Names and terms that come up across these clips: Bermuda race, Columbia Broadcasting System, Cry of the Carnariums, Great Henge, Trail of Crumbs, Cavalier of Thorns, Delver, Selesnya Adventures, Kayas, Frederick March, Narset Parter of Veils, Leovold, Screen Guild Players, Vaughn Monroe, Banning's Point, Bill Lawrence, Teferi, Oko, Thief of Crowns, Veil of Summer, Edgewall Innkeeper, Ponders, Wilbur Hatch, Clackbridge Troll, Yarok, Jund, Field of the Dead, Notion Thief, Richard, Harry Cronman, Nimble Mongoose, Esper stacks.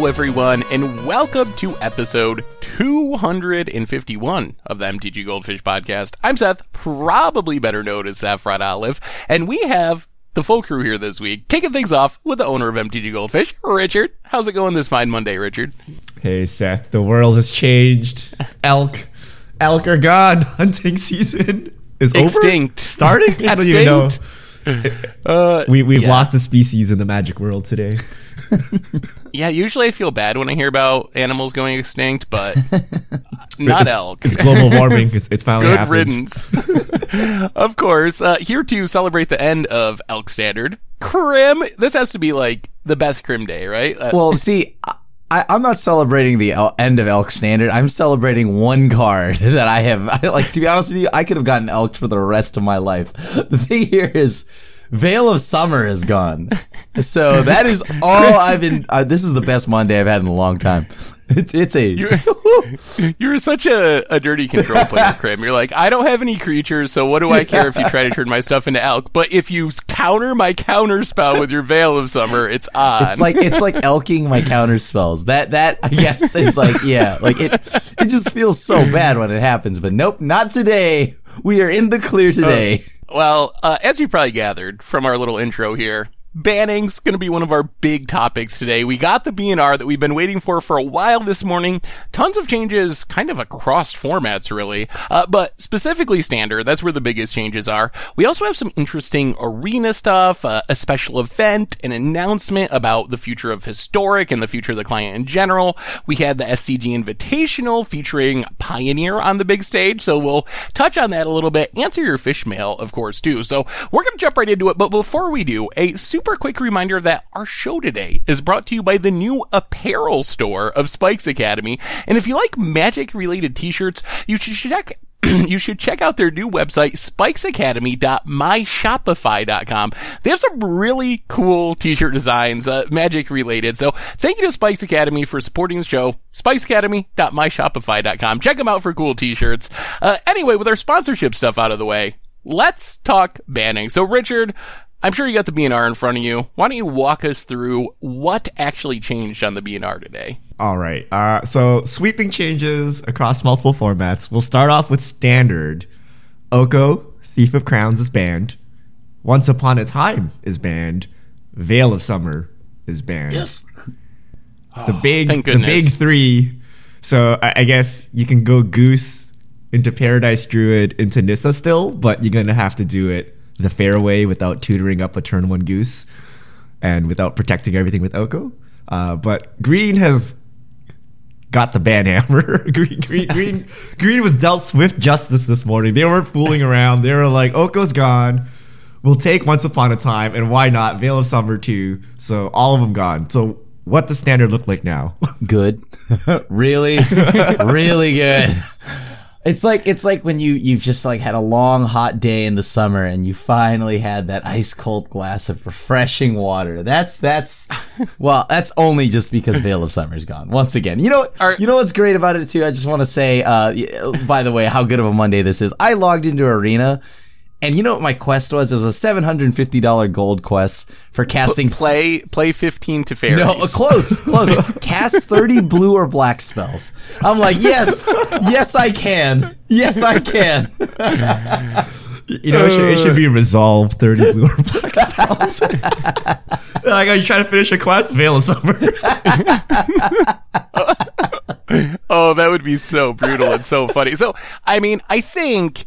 Hello everyone, and welcome to episode 251 of the MTG Goldfish podcast. I'm Seth, probably better known as Saffron Olive, and we have the full crew here this week, kicking things off with the owner of MTG Goldfish, Richard. How's it going this fine Monday, Richard? Hey Seth, the world has changed. Elk are gone. Hunting season is extinct. Over. Starting? I don't even know. We've lost a species in the magic world today. Yeah, usually I feel bad when I hear about animals going extinct, but not elk. It's global warming. It's finally good happened. Riddance. Of course, here to celebrate the end of elk standard, Krim. This has to be like the best Krim day, right? Well, see, I'm not celebrating the end of elk standard. I'm celebrating one card that I have. To be honest with you, I could have gotten elked for the rest of my life. The thing here is, Veil of Summer is gone. So that is all I've been... this is the best Monday I've had in a long time. You're such a dirty control player, Krim. You're like, I don't have any creatures, so what do I care if you try to turn my stuff into elk? But if you counter my counter spell with your Veil of Summer, it's on. It's like elking my counter spells. That I guess is like, yeah. Like it just feels so bad when it happens. But nope, not today. We are in the clear today. Well, as you probably gathered from our little intro here, banning's going to be one of our big topics today. We got the BNR that we've been waiting for a while this morning. Tons of changes kind of across formats, really. But specifically Standard, that's where the biggest changes are. We also have some interesting arena stuff, a special event, an announcement about the future of Historic and the future of the client in general. We had the SCG Invitational featuring Pioneer on the big stage, so we'll touch on that a little bit. Answer your fish mail, of course, too. So we're going to jump right into it, but before we do, a super quick reminder that our show today is brought to you by the new apparel store of Spikes Academy. And if you like magic-related t-shirts, you should check out their new website, spikesacademy.myshopify.com. They have some really cool t-shirt designs, magic-related. So thank you to Spikes Academy for supporting the show. spikesacademy.myshopify.com. Check them out for cool t-shirts. Anyway, with our sponsorship stuff out of the way, let's talk banning. So Richard, I'm sure you got the BNR in front of you. Why don't you walk us through what actually changed on the BNR today? All right. So sweeping changes across multiple formats. We'll start off with Standard. Oko, Thief of Crowns, is banned. Once Upon a Time is banned. Veil of Summer is banned. Yes. The big three. So I guess you can go Goose into Paradise Druid into Nissa still, but you're going to have to do it the fair way without tutoring up a turn one Goose and without protecting everything with Oko. But Green has got the ban hammer. Green was dealt swift justice this morning. They weren't fooling around. They were like, Oko's gone. We'll take Once Upon a Time, and why not? Veil of Summer too. So all of them gone. So what does Standard look like now? Good. Really good. It's like when you've just like had a long hot day in the summer and you finally had that ice cold glass of refreshing water. That's only just because Veil of Summer's gone once again. You know what's great about it too. I just want to say, by the way, how good of a Monday this is. I logged into Arena. And you know what my quest was? It was a $750 gold quest for casting... Play 15 Teferi. No, close. Cast 30 blue or black spells. I'm like, yes, I can. You know, it should be resolve 30 blue or black spells. Like, are you trying to finish a quest? Veil of Summer. Oh, that would be so brutal and so funny. So, I mean, I think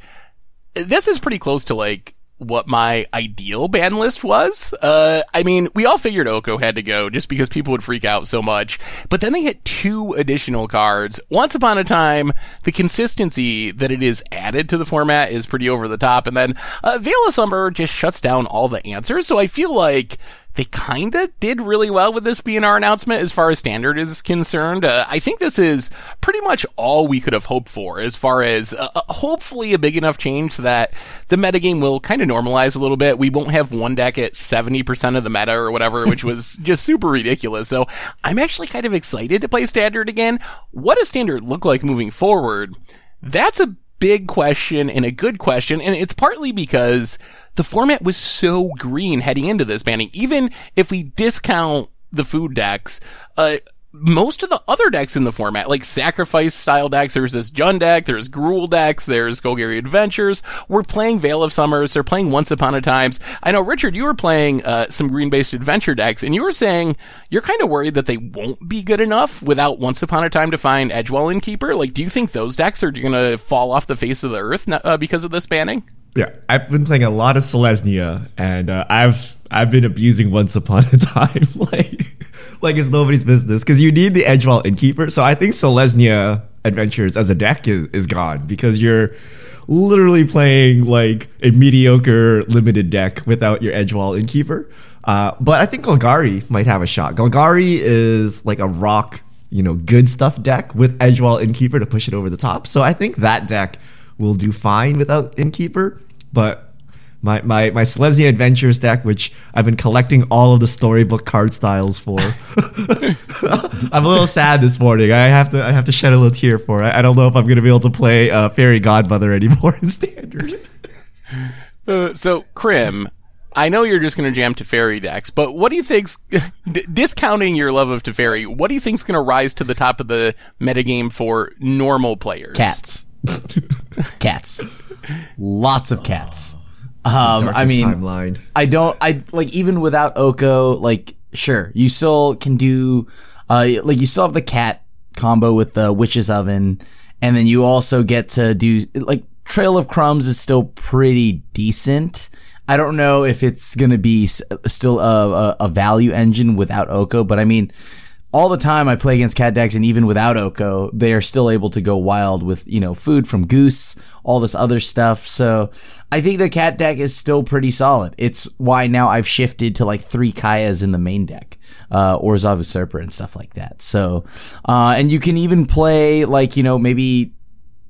this is pretty close to, like, what my ideal ban list was. I mean, we all figured Oko had to go just because people would freak out so much. But then they hit two additional cards. Once Upon a Time, the consistency that it is added to the format is pretty over the top. And then Veil of Summer just shuts down all the answers. So I feel like they kind of did really well with this BNR announcement as far as Standard is concerned. I think this is pretty much all we could have hoped for as far as hopefully a big enough change that the metagame will kind of normalize a little bit. We won't have one deck at 70% of the meta or whatever, which was just super ridiculous. So I'm actually kind of excited to play Standard again. What does Standard look like moving forward? That's a big question and a good question, and it's partly because the format was so green heading into this banning. Even if we discount the food decks, most of the other decks in the format, like Sacrifice-style decks. There's this Jund deck, there's Gruul decks, there's Golgari Adventures. We're playing Veil of Summers, they're playing Once Upon a Times. I know, Richard, you were playing some green-based adventure decks, and you were saying you're kind of worried that they won't be good enough without Once Upon a Time to find Edgewall Innkeeper. Like, do you think those decks are going to fall off the face of the earth because of this banning? Yeah, I've been playing a lot of Selesnya, and I've been abusing Once Upon a Time, like it's nobody's business, because you need the Edgewall Innkeeper. So I think Selesnya Adventures as a deck is gone, because you're literally playing like a mediocre limited deck without your Edgewall Innkeeper. But I think Golgari might have a shot. Golgari is like a rock, good stuff deck with Edgewall Innkeeper to push it over the top. So I think that deck will do fine without Innkeeper, but my Selesnya Adventures deck, which I've been collecting all of the storybook card styles for, I'm a little sad this morning. I have to shed a little tear for it. I don't know if I'm going to be able to play Fairy Godmother anymore in Standard. So, Krim, I know you're just going to jam Teferi decks, but what do you think's discounting your love of Teferi, what do you think's going to rise to the top of the metagame for normal players? Cats. Cats. Lots of cats. Timeline. I even without Oko, sure, you still can do, you still have the cat combo with the Witch's Oven, and then you also get to do, Trail of Crumbs is still pretty decent. I don't know if it's gonna be still a value engine without Oko, but I mean, all the time I play against cat decks, and even without Oko, they are still able to go wild with, food from Goose, all this other stuff. So I think the cat deck is still pretty solid. It's why now I've shifted to 3 Kayas in the main deck, Orzhov of Usurper and stuff like that. So, and you can even play maybe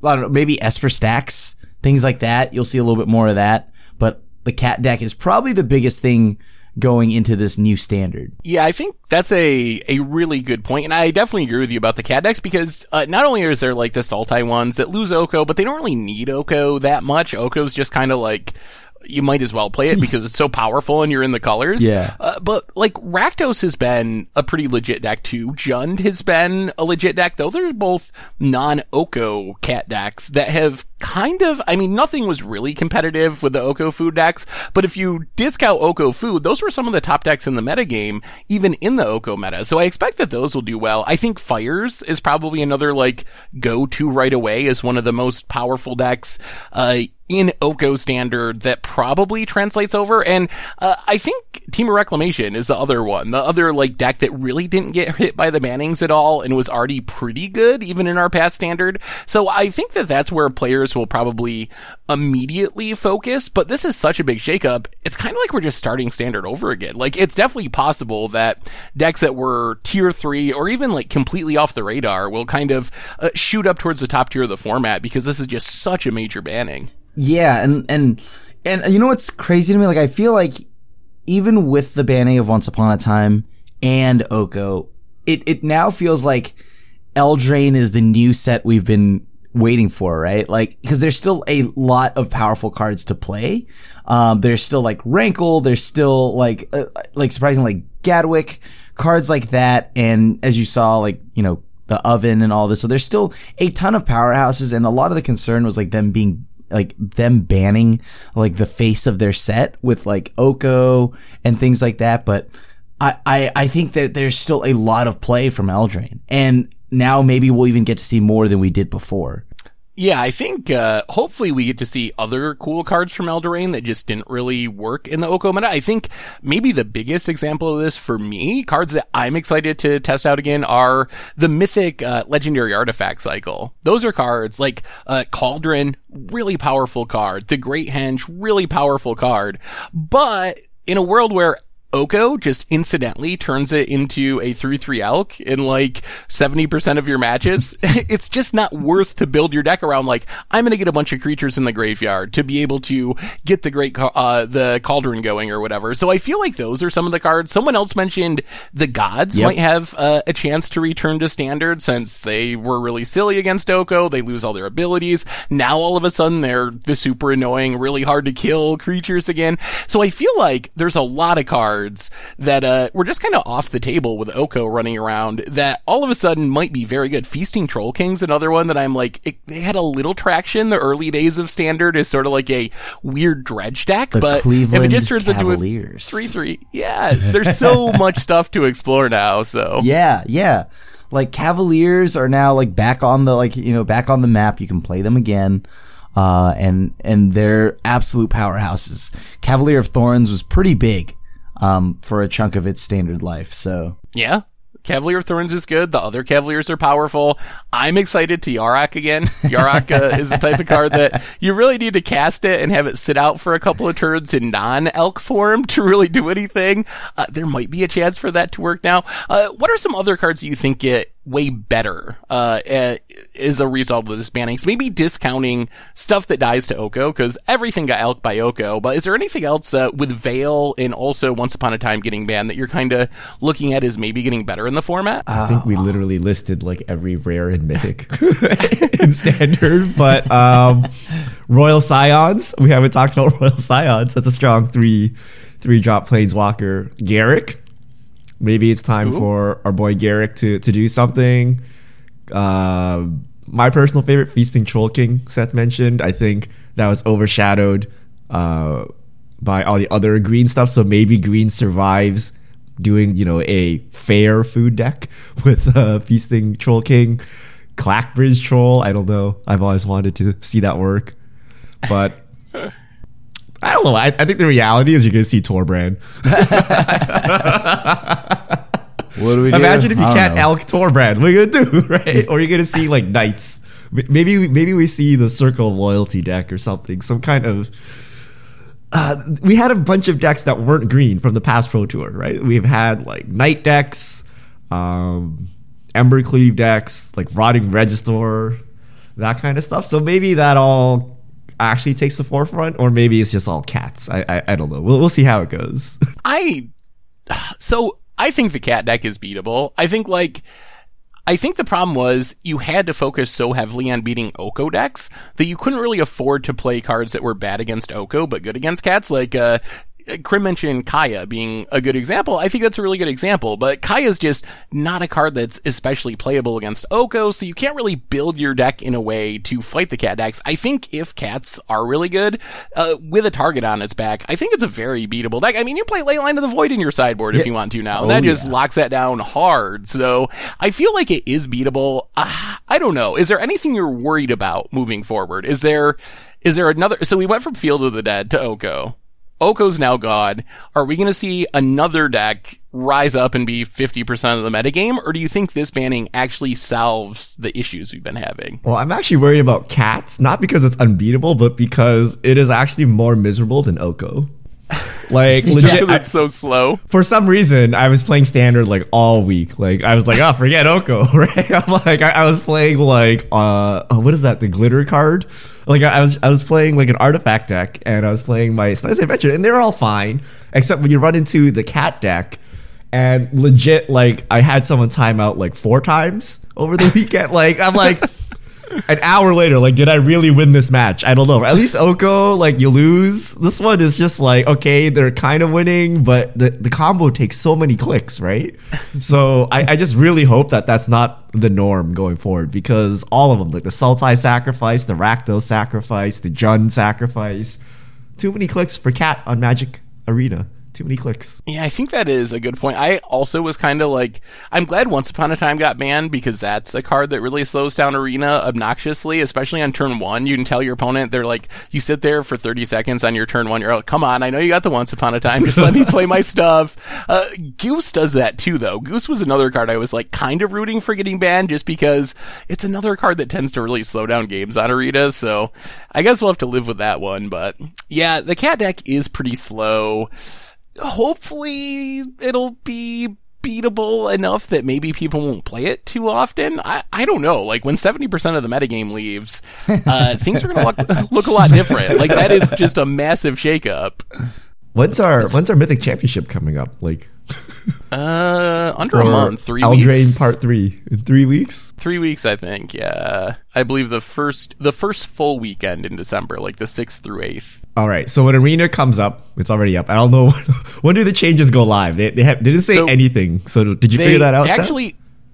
Esper Stacks, things like that. You'll see a little bit more of that, but the cat deck is probably the biggest thing going into this new standard. Yeah, I think that's a really good point, and I definitely agree with you about the cat decks, because not only is there the Sultai ones that lose Oko, but they don't really need Oko that much. Oko's just kind of you might as well play it because it's so powerful and you're in the colors. Yeah. But Rakdos has been a pretty legit deck too. Jund has been a legit deck, though they're both non-Oko cat decks that have nothing was really competitive with the Oko food decks, but if you discount Oko food, those were some of the top decks in the metagame, even in the Oko meta. So I expect that those will do well. I think Fires is probably another, go-to right away as one of the most powerful decks, in Oko standard that probably translates over. And I think Team of Reclamation is the other one, the other deck that really didn't get hit by the bannings at all and was already pretty good even in our past standard. So I think that that's where players will probably immediately focus, but this is such a big shakeup. It's kind of we're just starting standard over again. It's definitely possible that decks that were tier 3 or even completely off the radar will shoot up towards the top tier of the format, because this is just such a major banning. Yeah, and you know what's crazy to me? I feel even with the banning of Once Upon a Time and Oko, it now feels like Eldraine is the new set we've been waiting for, right? Because there's still a lot of powerful cards to play. There's still Rankle, there's still surprisingly Gadwick, cards like that, and as you saw, the Oven and all this. So there's still a ton of powerhouses, and a lot of the concern was them banning the face of their set with Oko and things like that. But I think that there's still a lot of play from Eldraine, and now maybe we'll even get to see more than we did before. Yeah, I think hopefully we get to see other cool cards from Eldraine that just didn't really work in the Oko meta. I think maybe the biggest example of this for me, cards that I'm excited to test out again, are the Mythic Legendary Artifact Cycle. Those are cards Cauldron, really powerful card. The Great Henge, really powerful card. But in a world where Oko just incidentally turns it into a 3/3 Elk in 70% of your matches, it's just not worth to build your deck around I'm gonna get a bunch of creatures in the graveyard to be able to get the great the Cauldron going or whatever. So I feel those are some of the cards. Someone else mentioned the Gods might have a chance to return to standard, since they were really silly against Oko. They lose all their abilities. Now all of a sudden they're the super annoying, really hard to kill creatures again. So I feel there's a lot of cards cards that were just kind of off the table with Oko running around that all of a sudden might be very good. Feasting Troll King's another one that I'm like, they had a little traction. The early days of Standard is sort of like a weird dredge deck, but Cleveland if it just turns Cavaliers into a 3-3, yeah, there's so much stuff to explore now, so. Yeah, yeah. Like, Cavaliers are now, like, back on the, like, you know, back on the map. You can play them again. And they're absolute powerhouses. Cavalier of Thorns was pretty big, for a chunk of its Standard life, so. Yeah. Cavalier of Thorns is good. The other Cavaliers are powerful. I'm excited to Yarok again. Yarok is the type of card that you really need to cast it and have it sit out for a couple of turns in non-elk form to really do anything. There might be a chance for that to work now. What are some other cards that you think get way better as a result of this banning? So maybe discounting stuff that dies to Oko, because everything got elked by Oko, but is there anything else with Veil and also Once Upon a Time getting banned that you're kind of looking at as maybe getting better in the format? I think we literally listed like every rare and mythic in Standard, but Royal Scions, we haven't talked about Royal Scions. That's a strong three drop planeswalker. Garrick. Maybe it's time for our boy Garrick to do something. My personal favorite, Feasting Troll King, Seth mentioned. I think that was overshadowed by all the other green stuff. So maybe green survives doing, you know, a fair food deck with Feasting Troll King. Clackbridge Troll, I don't know. I've always wanted to see that work. But... I don't know. I think the reality is you're going to see Torbran. What do we do? Imagine if you can't elk Torbran. What are you going to do, right? Or you're going to see, like, knights. Maybe we see the Circle of Loyalty deck or something. Some kind of... we had a bunch of decks that weren't green from the past Pro Tour, right? We've had, like, knight decks, Embercleave decks, like, Rotting Register, that kind of stuff. So maybe that all... actually takes the forefront, or maybe it's just all cats. I don't know. We'll see how it goes. I think the cat deck is beatable. I think the problem was you had to focus so heavily on beating Oko decks that you couldn't really afford to play cards that were bad against Oko but good against cats, like Krim mentioned Kaya being a good example. I think that's a really good example, but Kaya's just not a card that's especially playable against Oko, so you can't really build your deck in a way to fight the cat decks. I think if cats are really good, with a target on its back, I think it's a very beatable deck. I mean, you play Leyline of the Void in your sideboard if you want to now. That just locks that down hard, so I feel like it is beatable. I don't know. Is there anything you're worried about moving forward? Is there another... So we went from Field of the Dead to Oko. Oko's now gone. Are we going to see another deck rise up and be 50% of the metagame? Or do you think this banning actually solves the issues we've been having? Well, I'm actually worried about cats, not because it's unbeatable, but because it is actually more miserable than Oko. Like, legit, because it's so slow. For some reason, I was playing Standard like all week. Like, I was like, oh, forget Oko, right? I'm like, I was playing like, what is that? The glitter card? Like, I was playing like an artifact deck, and I was playing my Selesnya Adventures, and they're all fine, except when you run into the cat deck, and legit, like, I had someone time out like 4 times over the weekend. Like, I'm like. An hour later, like, did I really win this match? I don't know. At least Oko, like, you lose. This one is just like, okay, they're kind of winning, but the combo takes so many clicks, right? So I just really hope that that's not the norm going forward, because all of them, like the Sultai sacrifice, the Rakdos sacrifice, the Jund sacrifice, too many clicks for cat on Magic Arena. Too many clicks. Yeah, I think that is a good point. I also was kind of like, I'm glad Once Upon a Time got banned, because that's a card that really slows down Arena obnoxiously, especially on turn one. You can tell your opponent, they're like, you sit there for 30 seconds on your turn one, you're like, come on, I know you got the Once Upon a Time, just let me play my stuff. Goose does that too, though. Goose was another card I was like kind of rooting for getting banned, just because it's another card that tends to really slow down games on Arena, so I guess we'll have to live with that one. But yeah, the cat deck is pretty slow. Hopefully it'll be beatable enough that maybe people won't play it too often. I don't know. Like, when 70% of the metagame leaves, things are going to look a lot different. Like, that is just a massive shakeup. When's our Mythic Championship coming up? Like... Under a month, 3 weeks. Eldraine Part 3. In 3 weeks? 3 weeks, I think, yeah. I believe the first full weekend in December, like the 6th through 8th. All right, so when Arena comes up, it's already up. I don't know, when do the changes go live? They didn't say anything, so did you figure that out, Seth?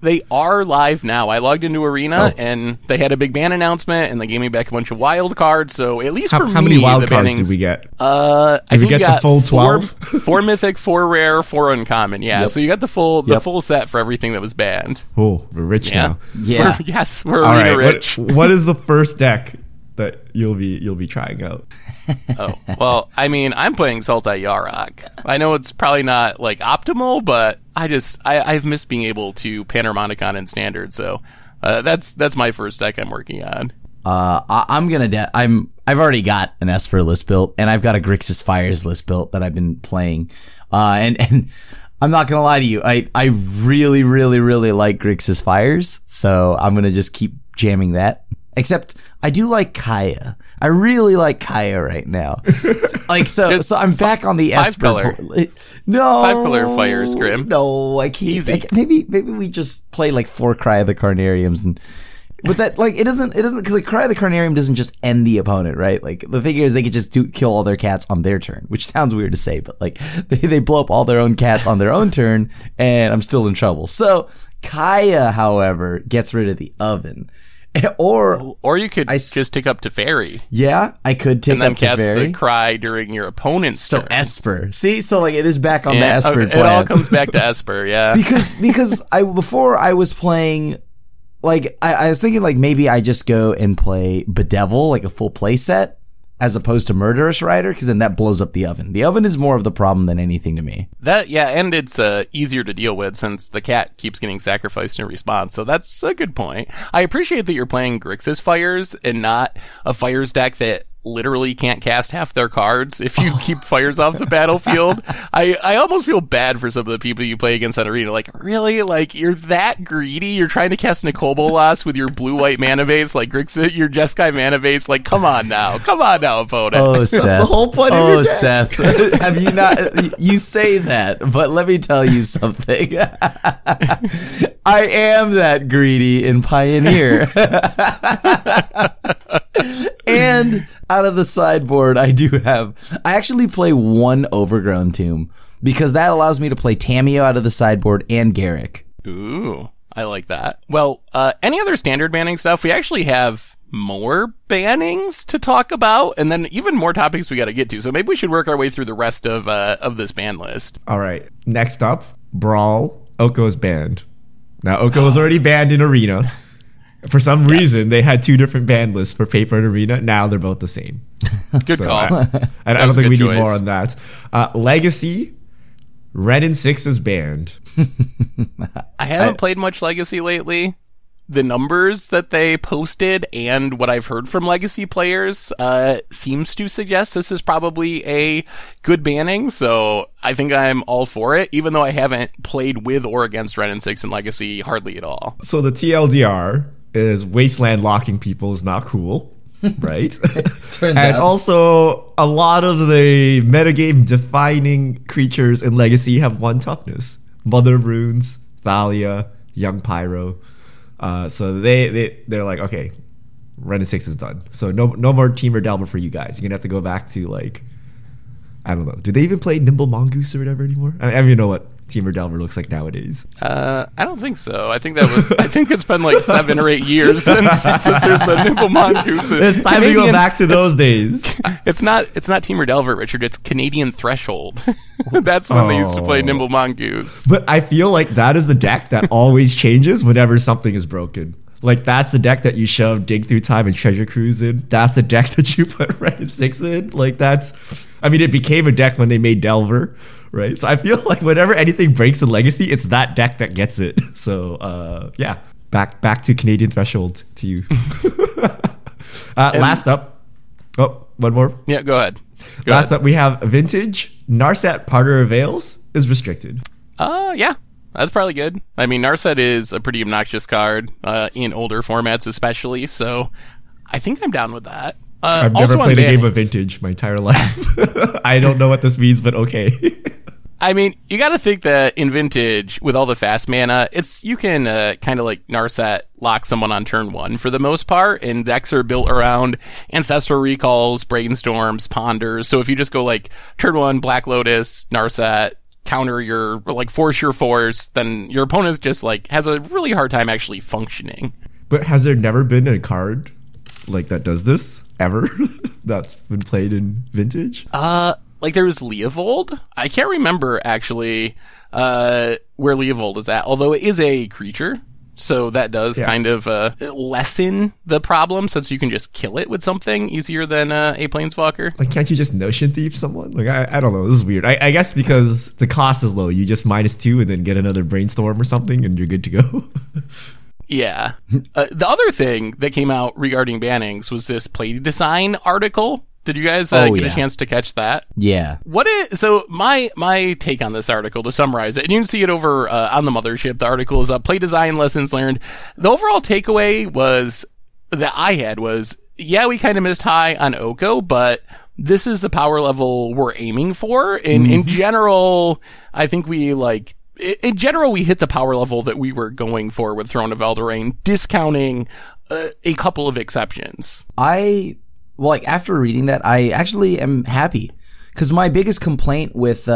They are live now. I logged into Arena, and they had a big ban announcement, and they gave me back a bunch of wild cards. So at least for me, how many wild cards did we get? I think we got the full 12? Four mythic, four rare, four uncommon. Yeah, yep. So you got the full set for everything that was banned. Oh, we're rich now. Yeah. We're Arena rich. What is the first deck that you'll be trying out? Oh, well, I mean, I'm playing Sultai Yarok. I know it's probably not like optimal, but I've missed being able to Panharmonicon in standard, so that's my first deck I'm working on. I've already got an Esper list built, and I've got a Grixis Fires list built that I've been playing, and I'm not gonna lie to you, I really really really like Grixis Fires, so I'm gonna just keep jamming that. Except I do like Kaya. I really like Kaya right now. Like so I'm back on the Esper. Five color fires, Grim. No, I can't. Easy. Maybe we just play like four Cry of the Carnariums, and but that like it doesn't because like Cry of the Carnarium doesn't just end the opponent, right? Like the thing is they could just kill all their cats on their turn, which sounds weird to say, but like they blow up all their own cats on their own turn, and I'm still in trouble. So Kaya, however, gets rid of the oven. Or you could just take up Teferi. Yeah, I could take up Teferi. And then cast the Cry during your opponent's turn. So Esper. See? So like it is back on the Esper plan. It all comes back to Esper, yeah. Because before I was playing, like I was thinking like maybe I just go and play Bedevil, like a full play set, as opposed to Murderous Rider, because then that blows up the oven. The oven is more of the problem than anything to me. And it's easier to deal with since the cat keeps getting sacrificed in response, so that's a good point. I appreciate that you're playing Grixis Fires and not a Fires deck that literally can't cast half their cards if you keep Fires off the battlefield. I almost feel bad for some of the people you play against on Arena. Like, really? Like, you're that greedy? You're trying to cast Nicol Bolas with your blue-white mana base, like Grixis, your Jeskai mana base? Like, come on now, opponent. Oh, Seth. That's the whole point of your deck. Seth. Have you not... You say that, but let me tell you something. I am that greedy in Pioneer. And out of the sideboard, I actually play one Overgrown Tomb because that allows me to play Tamiyo out of the sideboard and Garrick. Ooh, I like that. Well, any other standard banning stuff? We actually have more bannings to talk about, and then even more topics we got to get to. So maybe we should work our way through the rest of this ban list. All right. Next up, Brawl. Oko's banned. Now, Oko was already banned in Arena. For some reason, they had two different ban lists for Paper and Arena. Now they're both the same. Good call. I don't think we need more on that. Legacy, Red and Six is banned. I haven't played much Legacy lately. The numbers that they posted and what I've heard from Legacy players seems to suggest this is probably a good banning, so I think I'm all for it, even though I haven't played with or against Ren and Six and Legacy hardly at all. So the TLDR... is wasteland locking people is not cool, right? Turns out. Also, a lot of the metagame defining creatures in Legacy have one toughness: Mother of Runes, Thalia, Young Pyro. So they're like, okay, Ren and Six is done. So no more Team or Delver for you guys. You're gonna have to go back to like, I don't know. Do they even play Nimble Mongoose or whatever anymore? I don't even know what Team or Delver looks like nowadays. I don't think so. I think it's been like 7 or 8 years since there's been Nimble Mongoose. It's time to go back to those days. It's not Team or Delver, Richard. It's Canadian Threshold. That's when they used to play Nimble Mongoose. But I feel like that is the deck that always changes whenever something is broken. Like, that's the deck that you shove Dig Through Time and Treasure Cruise in. That's the deck that you put Red and Six in. Like, it became a deck when they made Delver, right? So I feel like whenever anything breaks in Legacy, it's that deck that gets it. So, yeah. Back to Canadian Threshold to you. Last up. Oh, one more. Yeah, go ahead. Last up, we have Vintage. Narset, Parter of Veils is restricted. Yeah. That's probably good. I mean, Narset is a pretty obnoxious card, in older formats especially, so I think I'm down with that. I've never played a game of Vintage my entire life. I don't know what this means, but okay. I mean, you got to think that in Vintage, with all the fast mana, it's you can kind of like Narset lock someone on turn one for the most part, and decks are built around Ancestral Recalls, Brainstorms, Ponders. So if you just go like turn one, Black Lotus, Narset, counter your, like force your force, then your opponent just like has a really hard time actually functioning. But has there never been a card like that does this ever that's been played in Vintage? Like there was Leovold. I can't remember actually where Leovold is at, although it is a creature, so that does kind of lessen the problem, since you can just kill it with something easier than a Planeswalker. Like, can't you just Notion Thief someone? Like, I don't know. This is weird. I guess because the cost is low, you just -2 and then get another Brainstorm or something, and you're good to go. Yeah. The other thing that came out regarding bannings was this play design article. Did you guys get a chance to catch that? Yeah. So my take on this article, to summarize it, and you can see it over on the Mothership. The article is up. Play design lessons learned. The overall takeaway was yeah, we kind of missed high on Oko, but this is the power level we're aiming for. And in general, I think we hit the power level that we were going for with Throne of Eldraine, discounting a couple of exceptions. After reading that, I actually am happy, because my biggest complaint with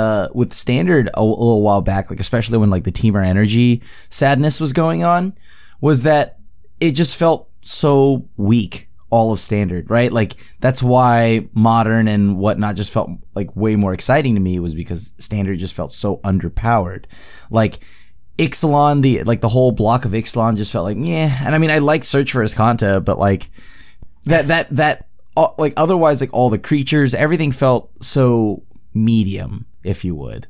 Standard a little while back, like especially when like the Teamer Energy sadness was going on, was that it just felt so weak, all of Standard, right? Like that's why Modern and whatnot just felt like way more exciting to me, was because Standard just felt so underpowered. Like Ixalan, the whole block of Ixalan just felt like yeah. And I mean, I like Search for Azcanta, but like that. Like otherwise, like all the creatures, everything felt so medium, if you would,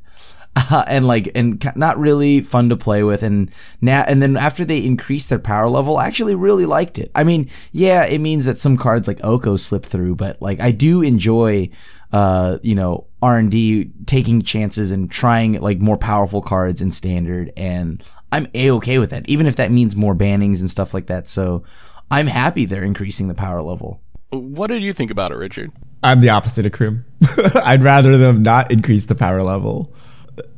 and not really fun to play with. And now, and then after they increased their power level, I actually really liked it. I mean, yeah, it means that some cards like Oko slip through, but like I do enjoy, R&D taking chances and trying like more powerful cards in Standard, and I'm A-okay with that, even if that means more bannings and stuff like that. So I'm happy they're increasing the power level. What did you think about it, Richard? I'm the opposite of Krim. I'd rather them not increase the power level.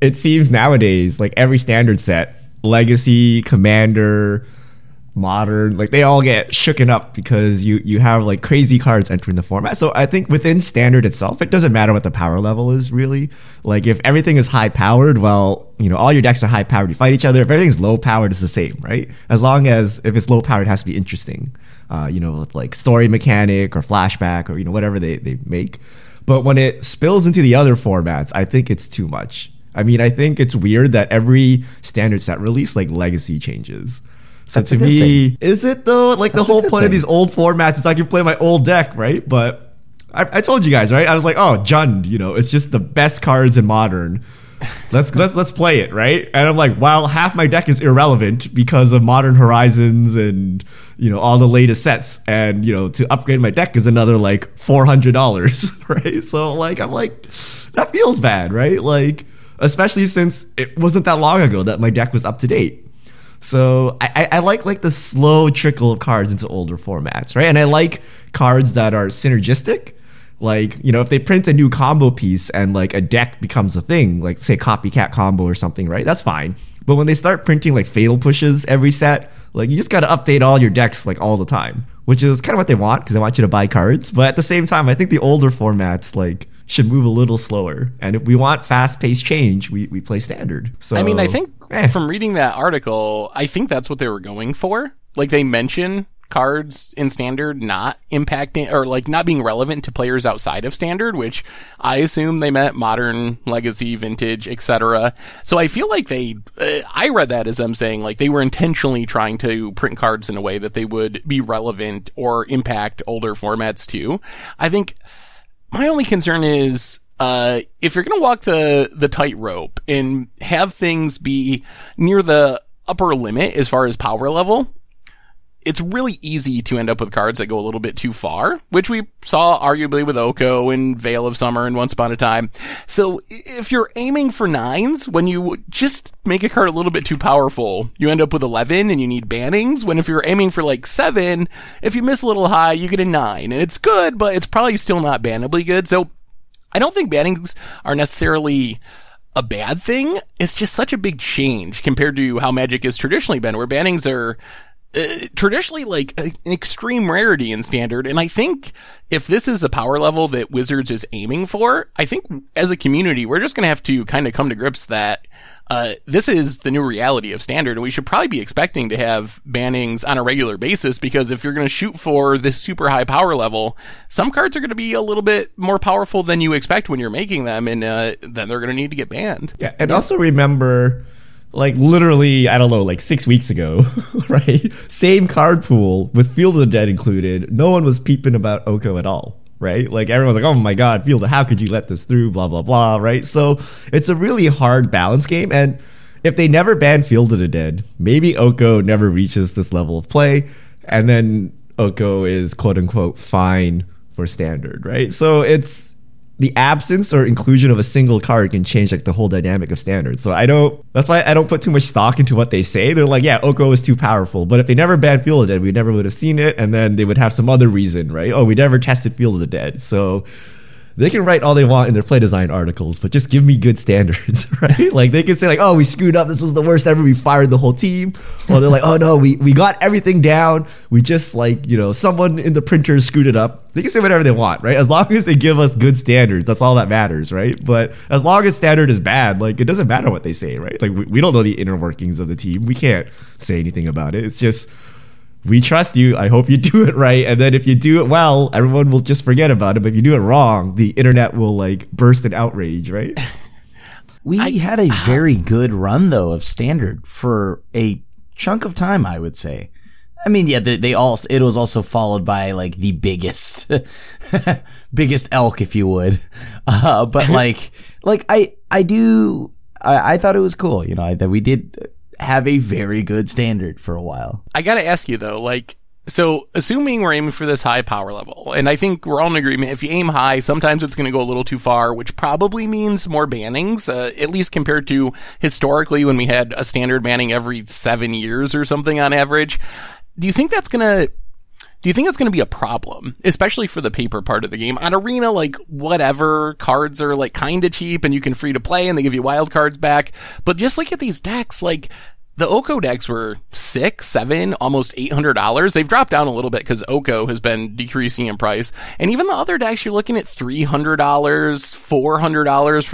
It seems nowadays, like every Standard set, Legacy, Commander, Modern, like they all get shooken up because you have like crazy cards entering the format. So I think within Standard itself, it doesn't matter what the power level is really. Like if everything is high powered, well, all your decks are high powered. You fight each other. If everything's low powered, it's the same, right? As long as if it's low powered, it has to be interesting. Like story mechanic or flashback or, whatever they make. But when it spills into the other formats, I think it's too much. I mean, I think it's weird that every Standard set release, like Legacy changes. So that's to me, thing. Is it though? Like that's the whole point of these old formats is I can play my old deck, right? But I told you guys, right? I was like, oh, Jund, it's just the best cards in Modern. Let's play it, right? And I'm like, wow, half my deck is irrelevant because of Modern Horizons and all the latest sets, and to upgrade my deck is another like $400, right? So like I'm like, that feels bad, right? Like especially since it wasn't that long ago that my deck was up to date. So I like the slow trickle of cards into older formats, right? And I like cards that are synergistic. Like, if they print a new combo piece and like a deck becomes a thing, like say Copycat Combo or something, right? That's fine. But when they start printing like Fatal Pushes every set, like you just got to update all your decks like all the time, which is kind of what they want because they want you to buy cards. But at the same time, I think the older formats like should move a little slower. And if we want fast-paced change, we play Standard. So I mean, I think from reading that article, I think that's what they were going for. Like they mention cards in Standard not impacting or like not being relevant to players outside of Standard, which I assume they meant Modern, Legacy, Vintage, etc. So I feel like I read that as them saying like they were intentionally trying to print cards in a way that they would be relevant or impact older formats too. I think my only concern is if you're going to walk the tightrope and have things be near the upper limit as far as power level, it's really easy to end up with cards that go a little bit too far, which we saw arguably with Oko and Veil of Summer and Once Upon a Time. So if you're aiming for 9s, when you just make a card a little bit too powerful, you end up with 11 and you need bannings. When if you're aiming for like 7, if you miss a little high, you get a 9. And it's good, but it's probably still not bannably good. So I don't think bannings are necessarily a bad thing. It's just such a big change compared to how Magic has traditionally been, where bannings are traditionally like an extreme rarity in Standard. And I think if this is the power level that Wizards is aiming for, I think as a community, we're just going to have to kind of come to grips that this is the new reality of Standard, and we should probably be expecting to have bannings on a regular basis, because if you're going to shoot for this super high power level, some cards are going to be a little bit more powerful than you expect when you're making them, and then they're going to need to get banned. Yeah, and also remember, like, literally, I don't know, like 6 weeks ago, right? Same card pool with Field of the Dead included. No one was peeping about Oko at all, right? Like, everyone's like, oh my God, Field, how could you let this through, blah, blah, blah, right? So it's a really hard balance game. And if they never ban Field of the Dead, maybe Oko never reaches this level of play. And then Oko is, quote unquote, fine for Standard, right? So it's, the absence or inclusion of a single card can change like the whole dynamic of Standard. So that's why I don't put too much stock into what they say. They're like, yeah, Oko is too powerful. But if they never banned Field of the Dead, we never would have seen it. And then they would have some other reason, right? Oh, we never tested Field of the Dead. So they can write all they want in their play design articles, but just give me good standards, right? Like, they can say like, oh, we screwed up. This was the worst ever. We fired the whole team. Or they're like, oh no, we got everything down. We just like, you know, someone in the printer screwed it up. They can say whatever they want, right? As long as they give us good standards, that's all that matters, right? But as long as Standard is bad, like, it doesn't matter what they say, right? Like, we don't know the inner workings of the team. We can't say anything about it. It's just, we trust you. I hope you do it right. And then if you do it well, everyone will just forget about it. But if you do it wrong, the internet will, like, burst in outrage, right? We had a very good run, though, of Standard for a chunk of time, I would say. I mean, yeah, it was also followed by like the biggest elk, if you would. But I thought it was cool, you know, that we did have a very good Standard for a while. I got to ask you though, like, so assuming we're aiming for this high power level, and I think we're all in agreement, if you aim high, sometimes it's going to go a little too far, which probably means more bannings, at least compared to historically when we had a Standard banning every 7 years or something on average. Do you think that's gonna be a problem, especially for the paper part of the game? On Arena, like, whatever, cards are like kinda cheap and you can free to play and they give you wild cards back. But just look at these decks, like, the Oko decks were $6, $7, almost $800. They've dropped down a little bit because Oko has been decreasing in price. And even the other decks, you're looking at $300, $400 for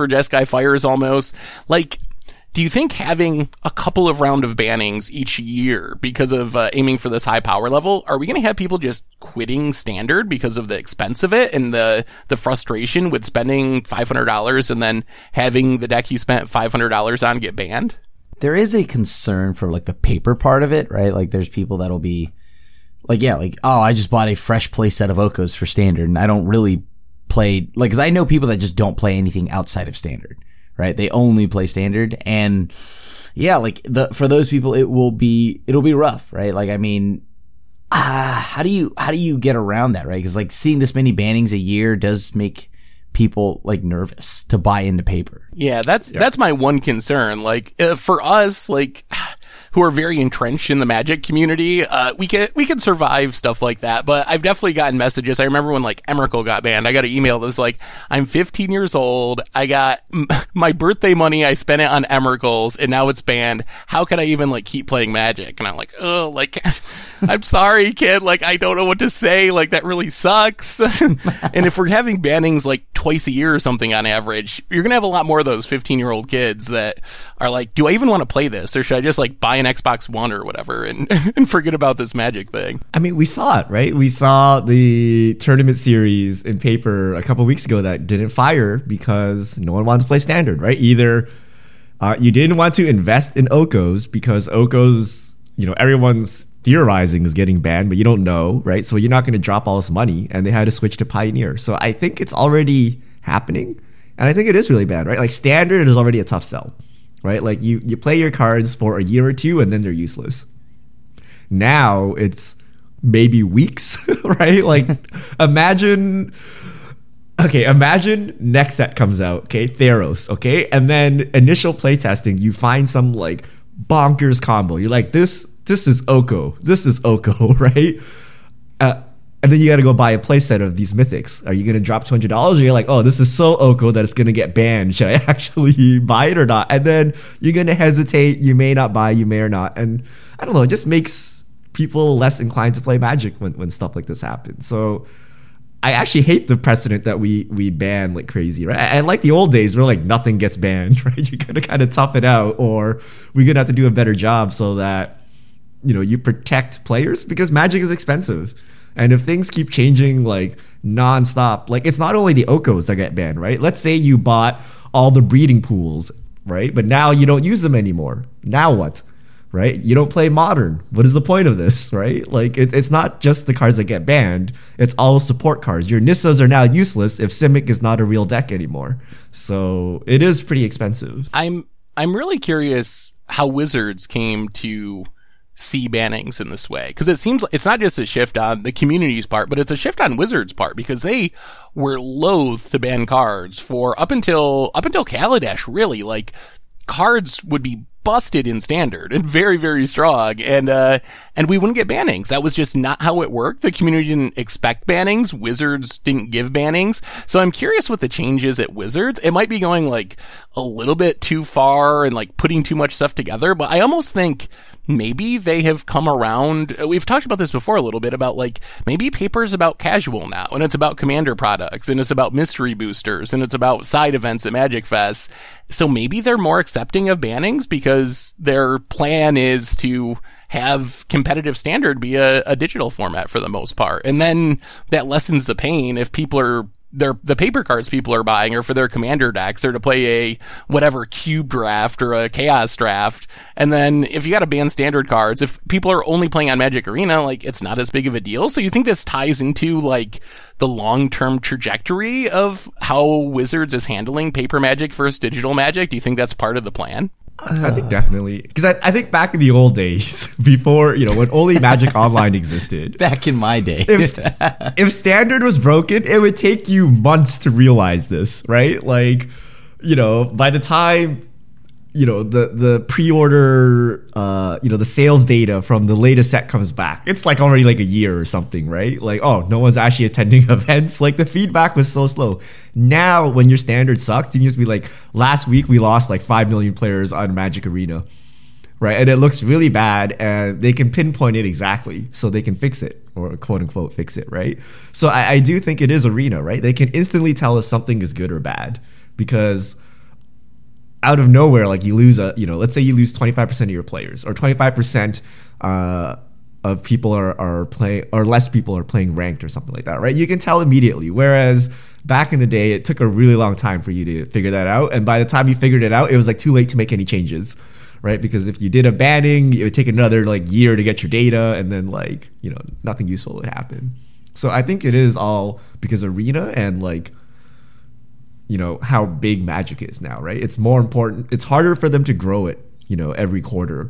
Jeskai Fires almost. Like, do you think having a couple of round of bannings each year because of aiming for this high power level, are we going to have people just quitting Standard because of the expense of it and the frustration with spending $500 and then having the deck you spent $500 on get banned? There is a concern for like the paper part of it, right? Like, there's people that'll be like, yeah, like, oh, I just bought a fresh play set of Okos for Standard and I don't really play, like, because I know people that just don't play anything outside of Standard. Right? They only play Standard. And yeah, like, for those people, it'll be rough, right? Like, I mean, how do you get around that, right? Cause like seeing this many bannings a year does make people like nervous to buy into paper. Yeah. That's my one concern. Like, for us, like, who are very entrenched in the Magic community, we can survive stuff like that. But I've definitely gotten messages. I remember when like Emrakul got banned, I got an email that was like, I'm 15 years old. I got my birthday money. I spent it on Emrakuls and now it's banned. How can I even like keep playing Magic? And I'm like, oh, like, I'm sorry, kid. Like, I don't know what to say. Like, that really sucks. And if we're having bannings like twice a year or something on average, you're going to have a lot more of those 15-year-old kids that are like, do I even want to play this? Or should I just like buy an Xbox One or whatever and forget about this Magic thing? I mean, we saw it, right? We saw the tournament series in paper a couple weeks ago that didn't fire because no one wanted to play Standard, right? Either you didn't want to invest in Okos because Okos, you know, everyone's theorizing is getting banned, but you don't know, right? So you're not going to drop all this money, and they had to switch to Pioneer. So I think it's already happening, and I think it is really bad, right? Like, Standard is already a tough sell, right? Like, you play your cards for a year or two, and then they're useless. Now, it's maybe weeks, right? Like, imagine next set comes out, okay? Theros, okay? And then initial playtesting, you find some, like, bonkers combo. You're like, this is Oko. This is Oko, right? And then you got to go buy a playset of these mythics. Are you going to drop $200? Or you're like, oh, this is so Oko that it's going to get banned. Should I actually buy it or not? And then you're going to hesitate. You may not buy, you may or not. And I don't know, it just makes people less inclined to play Magic when stuff like this happens. So I actually hate the precedent that we ban like crazy, right? I like the old days where like nothing gets banned, right? You're going to kind of tough it out, or we're going to have to do a better job so that, you know, you protect players, because Magic is expensive. And if things keep changing like nonstop, like it's not only the Okos that get banned, right? Let's say you bought all the breeding pools, right? But now you don't use them anymore. Now what, right? You don't play Modern. What is the point of this, right? Like it's not just the cards that get banned. It's all support cards. Your Nissas are now useless if Simic is not a real deck anymore. So it is pretty expensive. I'm really curious how Wizards came to see bannings in this way, because it seems like it's not just a shift on the community's part, but it's a shift on Wizards' part, because they were loath to ban cards for up until Kaladesh, really. Like, cards would be busted in Standard and very, very strong, and we wouldn't get bannings. That was just not how it worked. The community didn't expect bannings. Wizards didn't give bannings. So I'm curious with the changes at Wizards. It might be going like a little bit too far and like putting too much stuff together, but I almost think maybe they have come around. We've talked about this before a little bit about like maybe paper's about casual now, and it's about Commander products, and it's about mystery boosters, and it's about side events at Magic Fest. So maybe they're more accepting of bannings because their plan is to have competitive Standard be a digital format for the most part. And then that lessens the pain if people are the paper cards people are buying are for their Commander decks, or to play a whatever cube draft or a chaos draft. And then if you got to ban Standard cards, if people are only playing on Magic Arena, like it's not as big of a deal. So you think this ties into like the long-term trajectory of how Wizards is handling paper Magic versus digital Magic? Do you think that's part of the plan? I think definitely, because I think back in the old days, before, you know, when only Magic Online existed. Back in my day. If Standard was broken, it would take you months to realize this, right? Like, you know, by the time, you know, the pre-order, you know, the sales data from the latest set comes back, it's like already like a year or something, right? Like, oh, no one's actually attending events. Like the feedback was so slow. Now when your Standard sucks, you can just be like, last week we lost like 5 million players on Magic Arena, right? And it looks really bad, and they can pinpoint it exactly so they can fix it, or quote unquote fix it, right? So I do think it is Arena, right? They can instantly tell if something is good or bad, because out of nowhere, like you lose a, you know, let's say you lose 25% of your players, or 25% of people are playing, or less people are playing ranked or something like that, right? You can tell immediately. Whereas back in the day, it took a really long time for you to figure that out. And by the time you figured it out, it was like too late to make any changes, right? Because if you did a banning, it would take another like year to get your data, and then like, you know, nothing useful would happen. So I think it is all because Arena and like, you know, how big Magic is now, right? It's more important. It's harder for them to grow it, you know, every quarter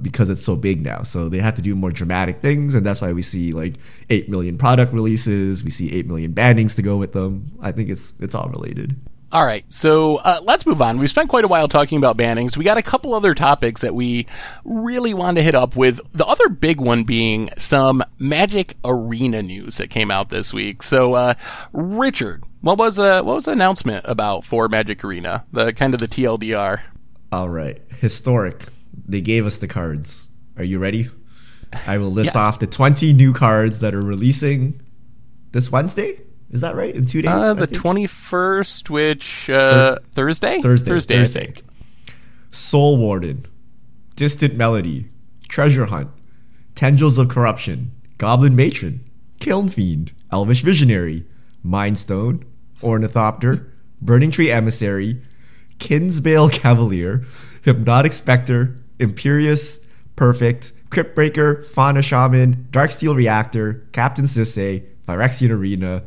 because it's so big now. So they have to do more dramatic things, and that's why we see like 8 million product releases. We see 8 million bannings to go with them. I think it's all related. All right, so let's move on. We've spent quite a while talking about bannings. We got a couple other topics that we really want to hit up with. The other big one being some Magic Arena news that came out this week. So, Richard, what was the announcement about for Magic Arena? The kind of the TLDR. All right, historic. They gave us the cards. Are you ready? I will list off the 20 new cards that are releasing this Wednesday. Is that right? In 2 days? The 21st, which... Thursday, I think. Soul Warden, Distant Melody, Treasure Hunt, Tendrils of Corruption, Goblin Matron, Kiln Fiend, Elvish Visionary, Mindstone, Ornithopter, Burning Tree Emissary, Kinsbale Cavalier, Hypnotic Spectre, Imperious, Perfect, Cryptbreaker, Fauna Shaman, Darksteel Reactor, Captain Sisei, Phyrexian Arena,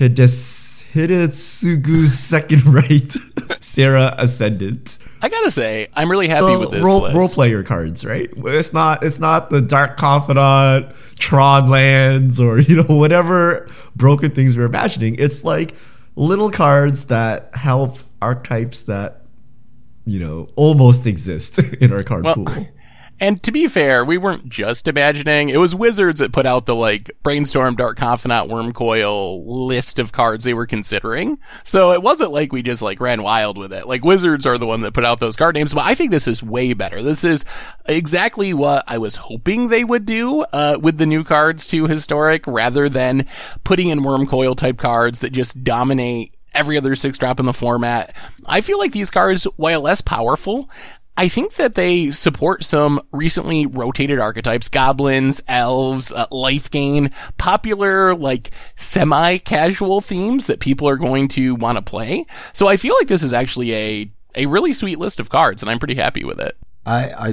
Hidetsugu's Second Right, Sarah Ascendant. I gotta say, I'm really happy with this list. Role player cards, right? It's not the Dark Confidant, Tron lands, or you know whatever broken things we're imagining. It's like little cards that help archetypes that you know almost exist in our card pool. And to be fair, we weren't just imagining. It was Wizards that put out the, like, Brainstorm, Dark Confidant, Wyrmcoil list of cards they were considering. So it wasn't like we just, like, ran wild with it. Like, Wizards are the one that put out those card names, but I think this is way better. This is exactly what I was hoping they would do with the new cards to Historic, rather than putting in Wyrmcoil-type cards that just dominate every other 6-drop in the format. I feel like these cards, while less powerful, I think that they support some recently rotated archetypes, goblins, elves, life gain, popular, like, semi-casual themes that people are going to want to play. So I feel like this is actually a really sweet list of cards, and I'm pretty happy with it.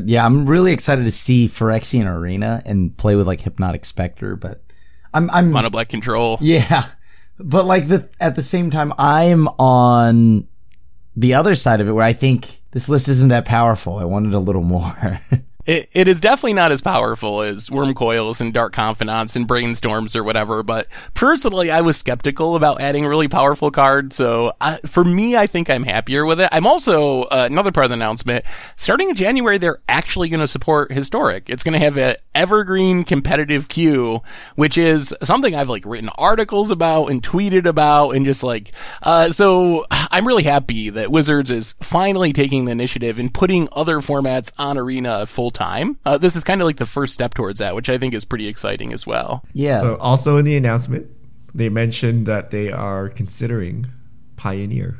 Yeah, I'm really excited to see Phyrexian Arena and play with, like, Hypnotic Spectre, but I'm Mono Black Control. Yeah. But, like, at the same time, I'm on the other side of it where I think this list isn't that powerful. I wanted a little more. It is definitely not as powerful as Wyrmcoils and Dark Confidants and Brainstorms or whatever, but personally, I was skeptical about adding a really powerful card, so for me, I think I'm happier with it. I'm also, another part of the announcement, starting in January, they're actually going to support Historic. It's going to have an evergreen competitive queue, which is something I've, like, written articles about and tweeted about and just, like, so I'm really happy that Wizards is finally taking the initiative and putting other formats on Arena full time. This is kind of like the first step towards that, which I think is pretty exciting as well. Yeah. So also in the announcement, they mentioned that they are considering Pioneer.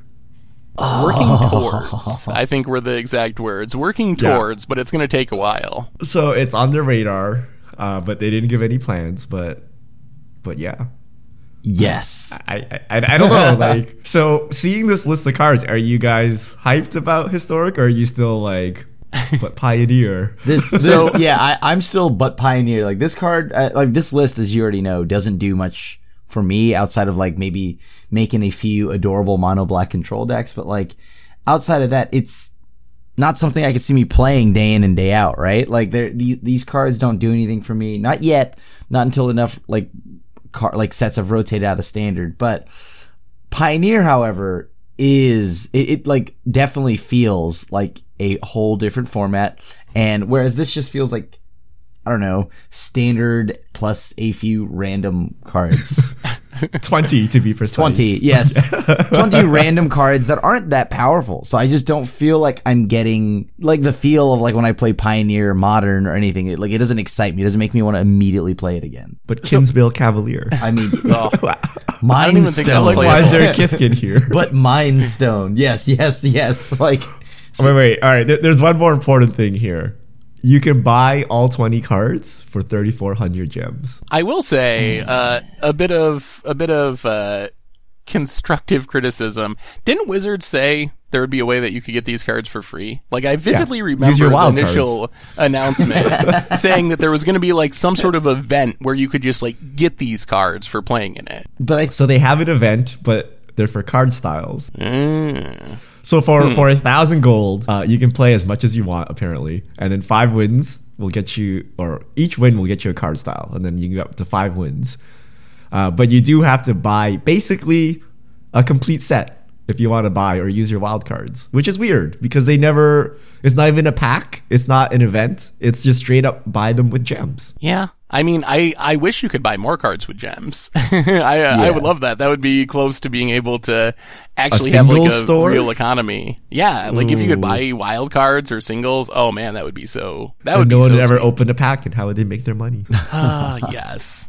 Working towards. I think were the exact words. Working towards, but it's going to take a while. So it's on their radar, but they didn't give any plans, but yeah. Yes. I don't know. Like, so seeing this list of cards, are you guys hyped about Historic, or are you still like, but Pioneer? So yeah, I'm still but Pioneer. Like, this card, like, this list, as you already know, doesn't do much for me outside of, like, maybe making a few adorable mono black control decks. But, like, outside of that, it's not something I could see me playing day in and day out, right? Like, these cards don't do anything for me. Not yet. Not until enough, like, sets have rotated out of standard. But Pioneer, however, is it like definitely feels like a whole different format, and whereas this just feels like, I don't know, standard plus a few random cards. 20 to be precise. 20, yes. 20 random cards that aren't that powerful. So I just don't feel like I'm getting, like, the feel of, like, when I play Pioneer, Modern, or anything. It, like, it doesn't excite me. It doesn't make me want to immediately play it again. But Kimsville Cavalier. I mean, oh, wow. Mind Stone. Like, why is there a Kithkin here? But Mind Stone. Yes. Like. So, wait. All right. There's one more important thing here. You can buy all 20 cards for 3,400 gems. I will say a bit of constructive criticism. Didn't Wizards say there would be a way that you could get these cards for free? Like, I vividly remember the initial announcement saying that there was going to be, like, some sort of event where you could just, like, get these cards for playing in it. But so they have an event, but they're for card styles. So for 1,000 gold, you can play as much as you want, apparently. And then 5 wins will get you, or each win will get you a card style. And then you can go up to 5 wins. But you do have to buy basically a complete set if you want to buy or use your wild cards, which is weird because they never, it's not even a pack. It's not an event. It's just straight up buy them with gems. Yeah. I mean, I wish you could buy more cards with gems. I would love that. That would be close to being able to actually have, like, a store? Real economy. Yeah, like, if you could buy wild cards or singles, oh man, that would be so. That would be so. No one ever opened a pack, and how would they make their money? Yes.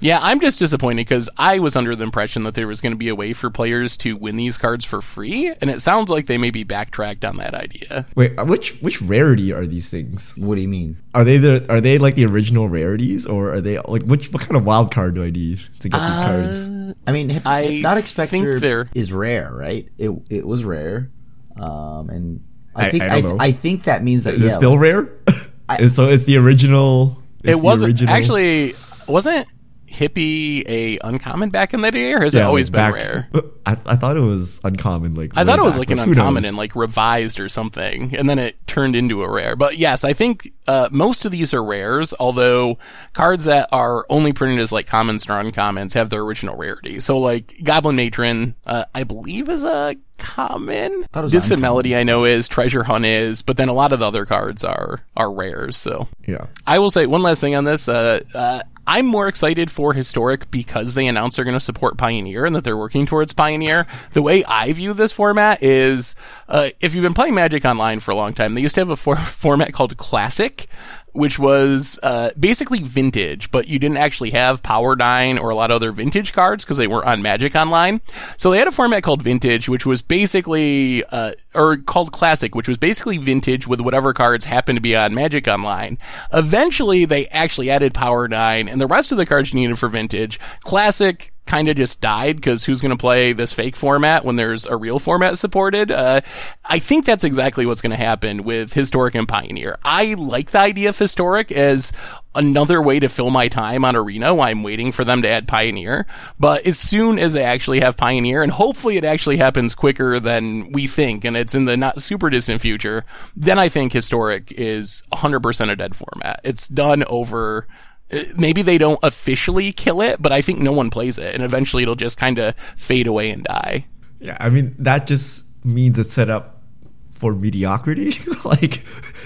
Yeah, I'm just disappointed because I was under the impression that there was going to be a way for players to win these cards for free, and it sounds like they maybe backtracked on that idea. Wait, which rarity are these things? What do you mean? Are they like the original rarities, or are they like what kind of wild card do I need to get these cards? I mean, Hypnotic Spectre is rare, right? It was rare, and I think that means that it's still rare. So it's the original. It wasn't actually wasn't. Hippie a uncommon back in the day, or has it always been rare? I thought it was uncommon. Like I thought it was like an uncommon and like revised or something, and then it turned into a rare. But yes, I think most of these are rares, although cards that are only printed as like commons or uncommons have their original rarity. So like Goblin Matron, I believe is a common. Distant Melody I know is, Treasure Hunt is, but then a lot of the other cards are rares. So yeah, I will say one last thing on this. I'm more excited for Historic because they announced they're going to support Pioneer and that they're working towards Pioneer. The way I view this format is, if you've been playing Magic Online for a long time, they used to have a format called Classic, which was basically Vintage, but you didn't actually have Power 9 or a lot of other Vintage cards because they weren't on Magic Online. So they had a format called Vintage, which was basically, or called Classic, which was basically Vintage with whatever cards happened to be on Magic Online. Eventually, they actually added Power 9 and the rest of the cards you needed for Vintage. Classic kind of just died because who's going to play this fake format when there's a real format supported? I think that's exactly what's going to happen with Historic and Pioneer. I like the idea of Historic as another way to fill my time on Arena while I'm waiting for them to add Pioneer. But as soon as they actually have Pioneer, and hopefully it actually happens quicker than we think, and it's in the not super distant future, then I think Historic is 100% a dead format. It's done over. Maybe they don't officially kill it, but I think no one plays it, and eventually it'll just kind of fade away and die. Yeah, I mean, that just means it's set up for mediocrity. Like,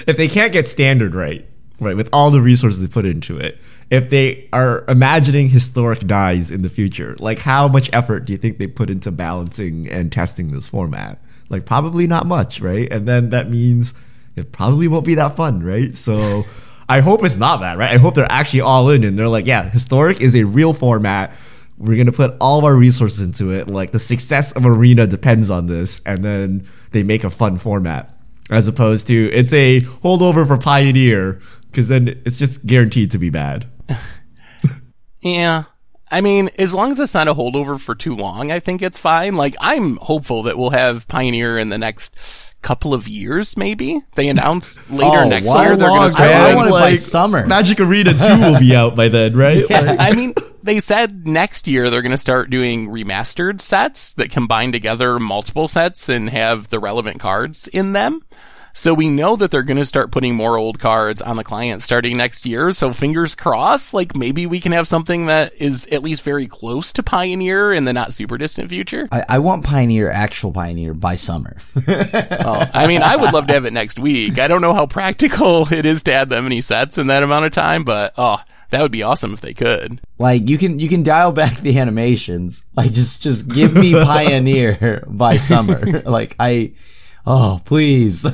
if they can't get standard right, with all the resources they put into it, if they are imagining Historic dies in the future, like, how much effort do you think they put into balancing and testing this format? Like, probably not much, right? And then that means it probably won't be that fun, right? So I hope it's not that, right? I hope they're actually all in and they're like, yeah, Historic is a real format. We're going to put all of our resources into it. Like, the success of Arena depends on this. And then they make a fun format as opposed to it's a holdover for Pioneer because then it's just guaranteed to be bad. Yeah. I mean, as long as it's not a holdover for too long, I think it's fine. Like, I'm hopeful that we'll have Pioneer in the next couple of years, maybe. They announce later next year they're going to start. I want to play Summer. Magic Arena 2 will be out by then, right? Yeah, like. I mean, they said next year they're going to start doing remastered sets that combine together multiple sets and have the relevant cards in them. So we know that they're going to start putting more old cards on the client starting next year. So fingers crossed, like maybe we can have something that is at least very close to Pioneer in the not super distant future. I want Pioneer, actual Pioneer by summer. Well, I mean, I would love to have it next week. I don't know how practical it is to add that many sets in that amount of time, but that would be awesome if they could. Like, you can dial back the animations. Like, just give me Pioneer by summer. Like, oh, please.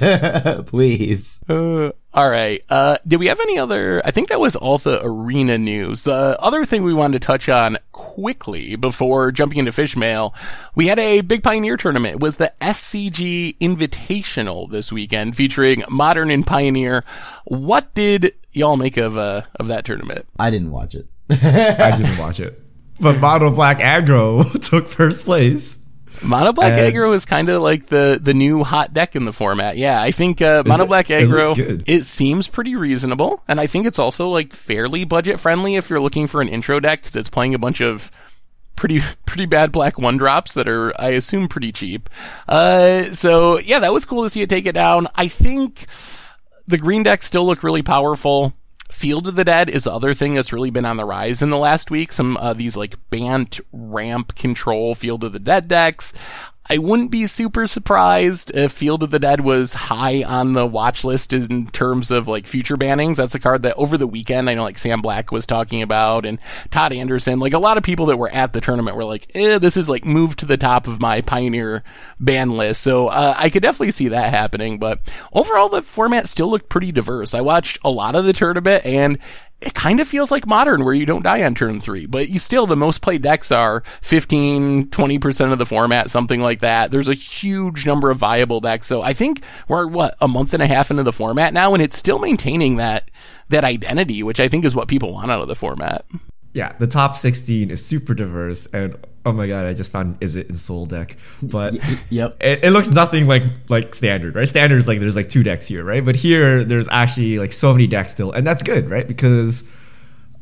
Please. All right. Did we have any other? I think that was all the Arena news. The other thing we wanted to touch on quickly before jumping into Fish Mail, we had a big Pioneer tournament. It was the SCG Invitational this weekend featuring Modern and Pioneer. What did y'all make of that tournament? I didn't watch it. But Mono Black Aggro took first place. Mono Black Aggro is kind of like the new hot deck in the format. Yeah, I think Mono Black Aggro, it seems pretty reasonable. And I think it's also like fairly budget friendly if you're looking for an intro deck because it's playing a bunch of pretty bad black one drops that are, I assume, pretty cheap. So yeah, that was cool to see it take it down. I think the green decks still look really powerful. Field of the Dead is the other thing that's really been on the rise in the last week. Some these like Bant, Ramp, Control, Field of the Dead decks. I wouldn't be super surprised if Field of the Dead was high on the watch list in terms of like future bannings. That's a card that over the weekend, I know like Sam Black was talking about and Todd Anderson, like a lot of people that were at the tournament were like, this is like moved to the top of my Pioneer ban list. So I could definitely see that happening, but overall the format still looked pretty diverse. I watched a lot of the tournament and it kind of feels like Modern where you don't die on turn 3, but you still, the most played decks are 15, 20% of the format, something like that. There's a huge number of viable decks. So I think we're, a month and a half into the format now, and it's still maintaining that identity, which I think is what people want out of the format. Yeah, the top 16 is super diverse, and oh my god, I just found Is It in Soul deck, but yep. It looks nothing like Standard, right? Standard is like there's like two decks here, right? But here there's actually like so many decks still, and that's good, right? Because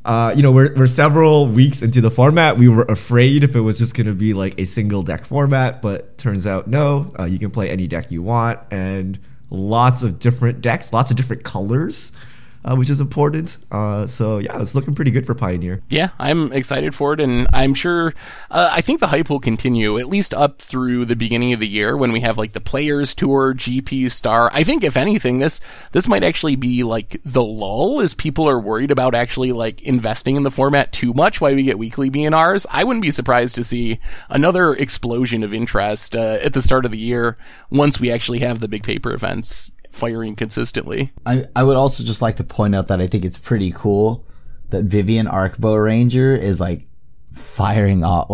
We're several weeks into the format. We were afraid if it was just going to be like a single deck format, but turns out no. You can play any deck you want, and lots of different decks, lots of different colors, which is important. So yeah, it's looking pretty good for Pioneer. Yeah, I'm excited for it, and I'm sure I think the hype will continue at least up through the beginning of the year when we have like the Players Tour, GP Star. I think if anything, this might actually be like the lull, as people are worried about actually like investing in the format too much. Why we get weekly BNRs. I wouldn't be surprised to see another explosion of interest at the start of the year once we actually have the big paper events firing consistently. I would also just like to point out that I think it's pretty cool that Vivian Arcbow Ranger is like firing off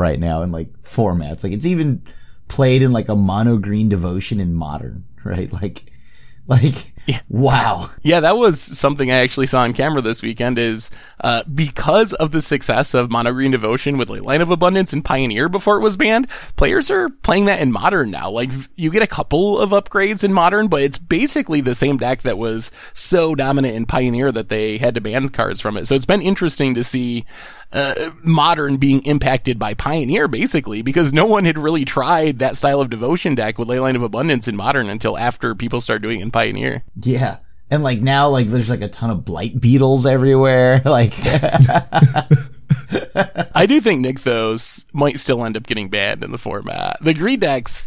right now in like formats. Like it's even played in like a mono green devotion in Modern, right? Yeah. Wow. Yeah, that was something I actually saw on camera this weekend is, because of the success of Mono Green Devotion with like Light of Abundance and Pioneer before it was banned, players are playing that in Modern now. Like, you get a couple of upgrades in Modern, but it's basically the same deck that was so dominant in Pioneer that they had to ban cards from it. So it's been interesting to see Modern being impacted by Pioneer, basically, because no one had really tried that style of devotion deck with Leyline of Abundance in Modern until after people started doing it in Pioneer. Yeah. And like now, like there's like a ton of Blight Beetles everywhere. Like I do think Nykthos might still end up getting banned in the format. The greed decks,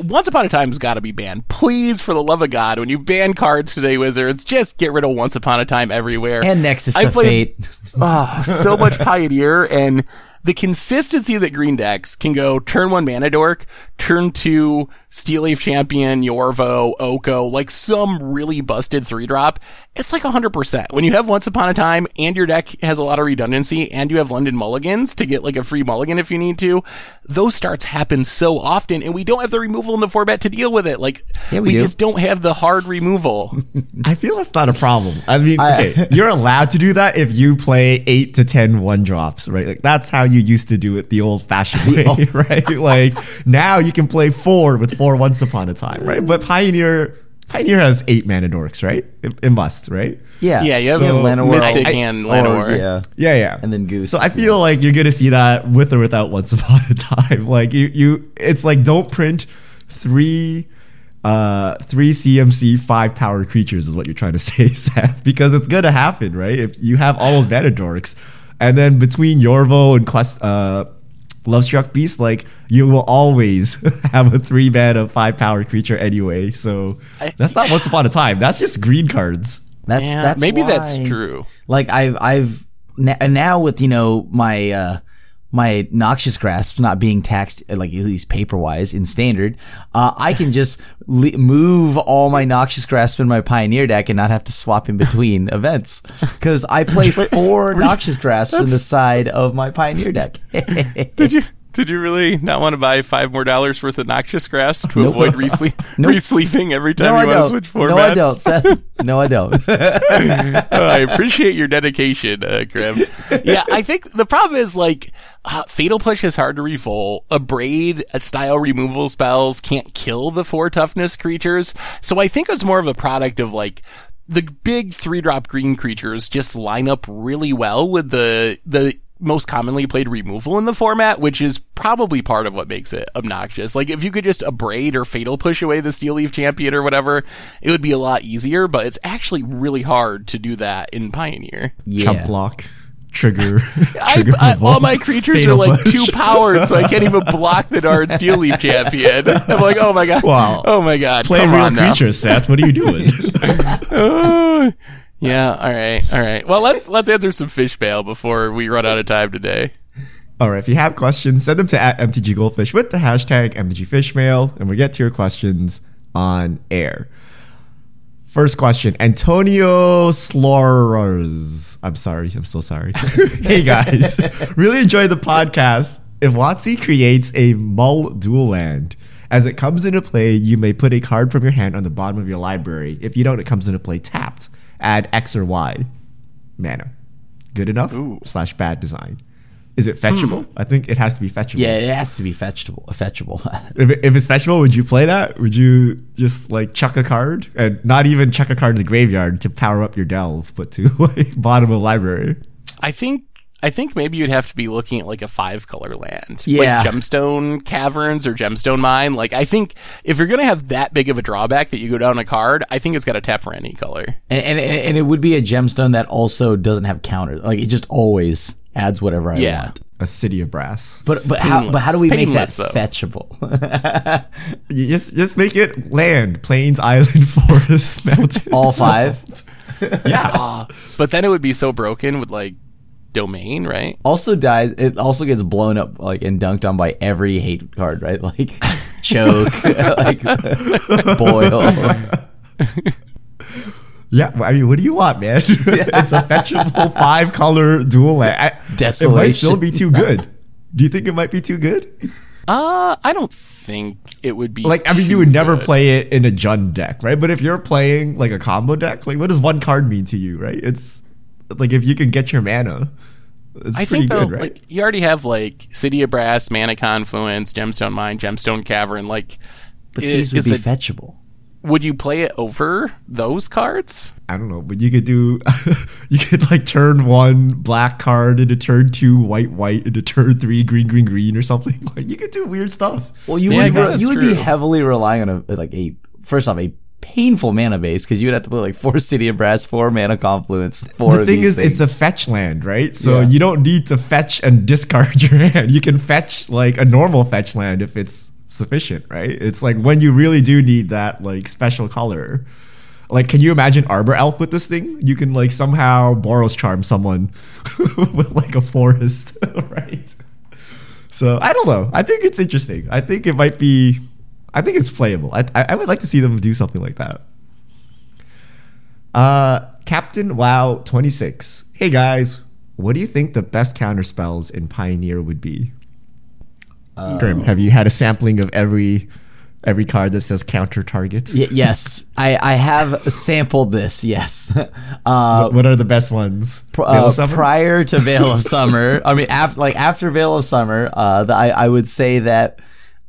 Once Upon a Time has got to be banned. Please, for the love of God, when you ban cards today, Wizards, just get rid of Once Upon a Time everywhere. And Nexus of Fate. So much Pioneer, and the consistency that green decks can go turn 1 Mana Dork, turn 2 Steelleaf Champion, Yorvo, Oko, like some really busted 3-drop, it's like 100%. When you have Once Upon a Time and your deck has a lot of redundancy and you have London Mulligans to get like a free mulligan if you need to, those starts happen so often, and we don't have the removal in the format to deal with it. Like, yeah, we just don't have the hard removal. I feel that's not a problem. I mean, okay, you're allowed to do that if you play 8 to 10 1-drops, right? Like that's how you used to do it the old-fashioned way, right? Like now you can play 4 with 4 Once Upon a Time, right? But Pioneer has 8 Mana Dorks, right? It must, right? Yeah, yeah. You have Mystic and Llanowar, yeah, and then Goose. So I feel like you're gonna see that with or without Once Upon a Time. Like you, it's like don't print 3 CMC 5 power creatures is what you're trying to say, Seth, because it's gonna happen, right? If you have all those Mana Dorks. And then between Yorvo and Quest, Lovestruck Beast, like you will always have a 3-mana 5-power creature anyway. So that's not Once Upon a Time. That's just green cards. That's maybe why. That's true. Like I've now with my my Noxious Grasp not being taxed, like at least paper wise in Standard, I can just move all my Noxious Grasp in my Pioneer deck and not have to swap in between events, because I play 4 Noxious Grasp in the side of my Pioneer deck. Did you really not want to buy $5 more worth of Noxious Grasp to avoid re-sleeping every time you want to switch formats? No, I don't, Seth. No, I don't. I appreciate your dedication, Krim. Yeah, I think the problem is, like, Fatal Push is hard to revolt. Abrade style removal spells can't kill the 4 toughness creatures. So I think it's more of a product of, like, the big 3-drop green creatures just line up really well with the most commonly played removal in the format, which is probably part of what makes it obnoxious. Like, if you could just abrade or fatal push away the Steelleaf Champion or whatever, it would be a lot easier, but it's actually really hard to do that in Pioneer. Yeah. Chump block. Trigger all my creatures are like push. 2-powered, so I can't even block the darn Steelleaf Champion. I'm like, oh my god. Wow. Oh my god. Play real creatures, Seth. What are you doing? Yeah, all right. Well, let's answer some fish bail before we run out of time today. All right, if you have questions, send them to @MTGGoldfish with the hashtag #MTGFishmail, and we'll get to your questions on air. First question, Antonio Slorers. I'm sorry, I'm so sorry. Hey guys, really enjoy the podcast. If WotC creates a Mull dual land, as it comes into play, you may put a card from your hand on the bottom of your library. If you don't, it comes into play tapped. Add X or Y mana. Good enough / bad design. Is it fetchable? I think it has to be fetchable. Yeah, it has to be fetchable. If it's fetchable, would you play that? Would you just like chuck a card and not even chuck a card in the graveyard to power up your Delve, but to like bottom of the library? I think maybe you'd have to be looking at like a 5-color land, like Gemstone Caverns or Gemstone Mine. Like, I think if you're going to have that big of a drawback that you go down a card, I think it's got to tap for any color. And it would be a gemstone that also doesn't have counters. Like, it just always adds whatever I want. A City of Brass. But how do we make that fetchable? You just make it land, plains, island, forest, mountains. All 5. Yeah. But then it would be so broken with like Domain, right? Also dies. It also gets blown up, like, and dunked on by every hate card, right? Like choke, like boil. Yeah, I mean, what do you want, man? It's a fetchable 5-color dual land. Desolation. It might still be too good. Do you think it might be too good? I don't think it would be. Like, I mean, you would never play it in a Jund deck, right? But if you're playing like a combo deck, like, what does one card mean to you, right? It's like, if you can get your mana, it's pretty good, right? Like, you already have like City of Brass, Mana Confluence, Gemstone Mine, Gemstone Cavern. Like, but these would be fetchable. Would you play it over those cards? I don't know, but you could do you could like turn 1 black card into turn 2 white into turn 3 green or something. Like, you could do weird stuff. Well, you would be heavily relying on a painful mana base, because you would have to play like 4 City of Brass, 4 Mana Confluence, 4 of these things. The thing is, it's a fetch land, right? So you don't need to fetch and discard your hand. You can fetch like a normal fetch land if it's sufficient, right? It's like when you really do need that like special color. Like, can you imagine Arbor Elf with this thing? You can like somehow Boros Charm someone with like a forest, right? So I don't know. I think it's interesting. I think it might be... I think it's playable. I would like to see them do something like that. Captain WoW 26. Hey guys, what do you think the best counter spells in Pioneer would be? Krim, have you had a sampling of every card that says counter target? Yes, I have sampled this. Yes. What are the best ones? Prior to Veil of Summer, I mean, after Veil of Summer, I would say that.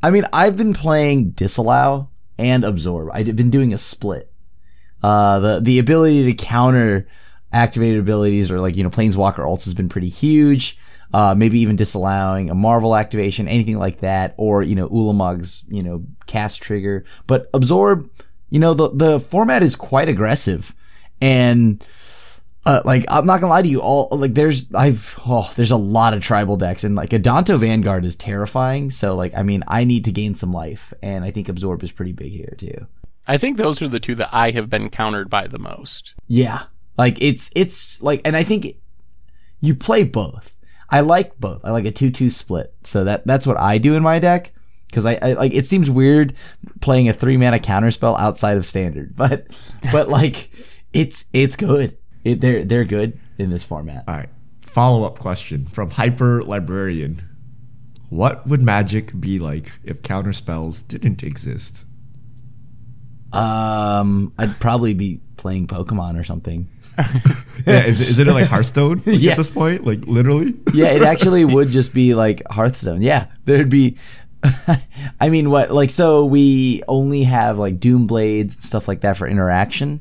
I mean, I've been playing Disallow and Absorb. I've been doing a split. The ability to counter activated abilities or like, Planeswalker ults has been pretty huge. Maybe even disallowing a Marvel activation, anything like that, or, Ulamog's, cast trigger. But Absorb, the format is quite aggressive. And, I'm not gonna lie to you all, like, there's a lot of tribal decks, and like Adanto Vanguard is terrifying. So like, I mean, I need to gain some life, and I think Absorb is pretty big here too. I think those are the two that I have been countered by the most. Yeah. Like it's like, and I think you play both. I like both. I like a 2-2 split. So that's what I do in my deck. Because I like, it seems weird playing a 3-mana counterspell outside of standard, but like it's good. They're good in this format. All right. Follow-up question from Hyper Librarian. What would Magic be like if counterspells didn't exist? I'd probably be playing Pokemon or something. Yeah, isn't it like Hearthstone at this point? Like, literally? Yeah, it actually would just be like Hearthstone. Yeah, there'd be... I mean, what? Like, so we only have like Doom Blades and stuff like that for interaction.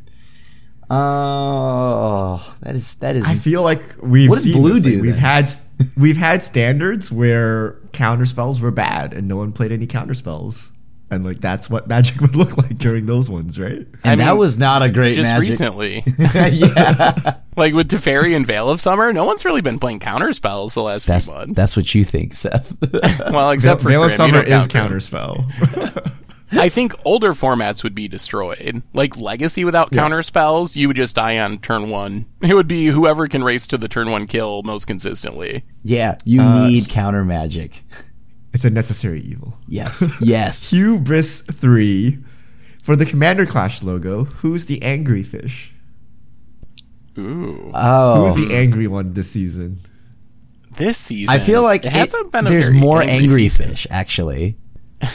Oh, that is. I feel like we've seen Blue do. We've had standards where counter spells were bad and no one played any counter spells, and like that's what Magic would look like during those ones, right? And that was not a great just Magic. Recently. Yeah, like with Teferi and Veil of Summer, no one's really been playing counter spells the last few months. That's what you think, Seth. Well, except for Veil of Summer is counter spell. I think older formats would be destroyed. Like Legacy without counter spells, you would just die on turn 1. It would be whoever can race to the turn 1 kill most consistently. Yeah, you need counter Magic. It's a necessary evil. Yes. Hubris 3. For the Commander Clash logo, who's the angry fish? Ooh. Oh. Who's the angry one this season? I feel like it hasn't been there's more angry fish, actually.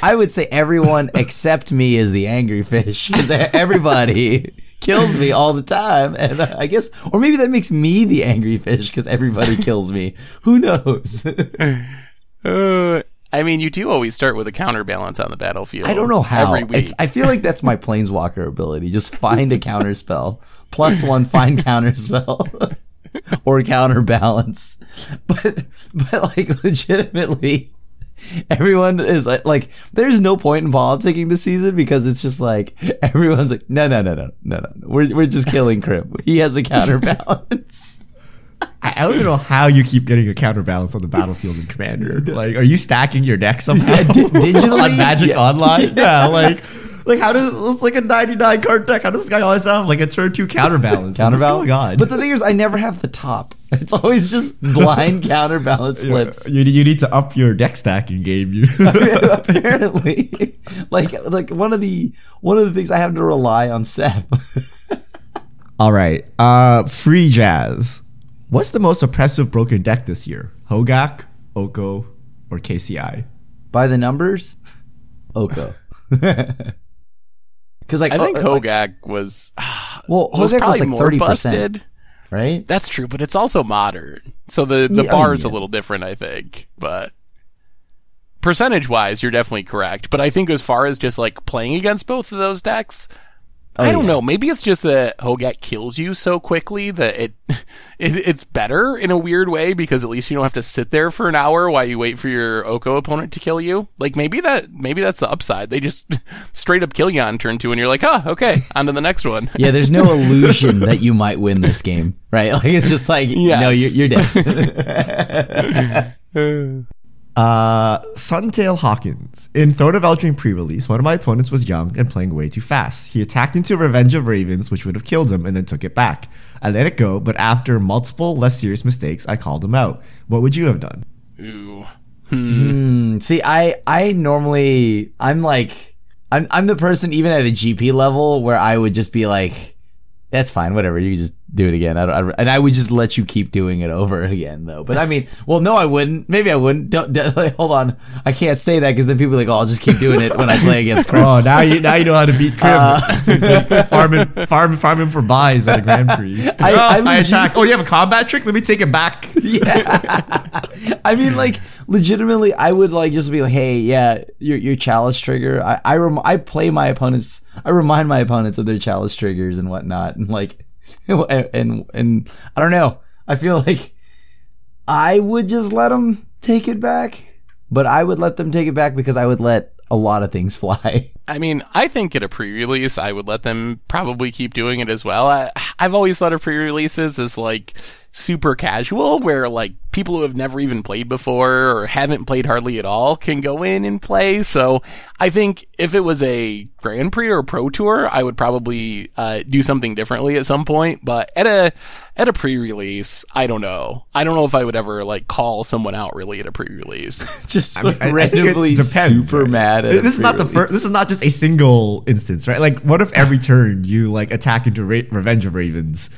I would say everyone except me is the angry fish, because everybody kills me all the time. And I guess, or maybe that makes me the angry fish because everybody kills me. Who knows? I mean, you do always start with a counterbalance on the battlefield. I don't know how. Every week. I feel like that's my planeswalker ability. Just find a counterspell. +1, find counterspell. Or counterbalance. But like, legitimately, everyone is like, there's no point in politicking this season because it's just like, everyone's like, no. We're just killing Krim. He has a counterbalance. I don't know how you keep getting a counterbalance on the battlefield in Commander. Like, are you stacking your deck somehow? Yeah, digitally? On Magic Online? Yeah, like how does it's like a 99 card deck? How does this guy always have like a turn 2 counterbalance? Counterbalance. God. But the thing is, I never have the top. It's always just blind counterbalance flips. You need to up your deck stacking game. You apparently like one of the things I have to rely on Seth. All right, free jazz. What's the most oppressive broken deck this year? Hogak, Oko, or KCI? By the numbers, Oko. Because like I think Hogak was Hogak was like 30%, right? That's true, but it's also modern, so the bar is a little different, I think. But percentage wise, you're definitely correct. But I think as far as just like playing against both of those decks. I don't know. Maybe it's just that Hogak kills you so quickly that it's better in a weird way because at least you don't have to sit there for an hour while you wait for your Oko opponent to kill you. Like maybe that's the upside. They just straight up kill you on turn 2, and you're like, oh, okay, on to the next one. Yeah, there's no illusion that you might win this game, right? Like it's just like, no, you're dead. Suntail Hawkins. In Throne of Eldraine pre-release, one of my opponents was young and playing way too fast. He attacked into Revenge of Ravens, which would have killed him, and then took it back. I let it go, but after multiple less serious mistakes, I called him out. What would you have done? Ooh. See, I normally, I'm the person even at a GP level where I would just be like, that's fine, whatever, you just do it again. And I would just let you keep doing it over again, though. But I mean, well, no, I wouldn't. Maybe I wouldn't. Don't, hold on. I can't say that because then people are like, oh, I'll just keep doing it when I play against Krim. Oh, now you know how to beat Krim. Farming for buys at a Grand Prix. I attack. Oh, you have a combat trick? Let me take it back. Yeah. I mean, like, legitimately, I would like just be like, hey, yeah, your chalice trigger. I remind my opponents of their chalice triggers and whatnot, and like. And I don't know. I feel like I would just let them take it back, but I would let them take it back because I would let a lot of things fly. I mean, I think at a pre-release, I would let them probably keep doing it as well. I've always thought of pre-releases as like super casual, where like people who have never even played before or haven't played hardly at all can go in and play. So I think if it was a Grand Prix or Pro Tour, I would probably do something differently at some point. But at a pre-release, I don't know. I don't know if I would ever like call someone out really at a pre-release. Just randomly super mad at a pre-release. This is not just a single instance, right? Like, what if every turn you like attack into Revenge of Ravens?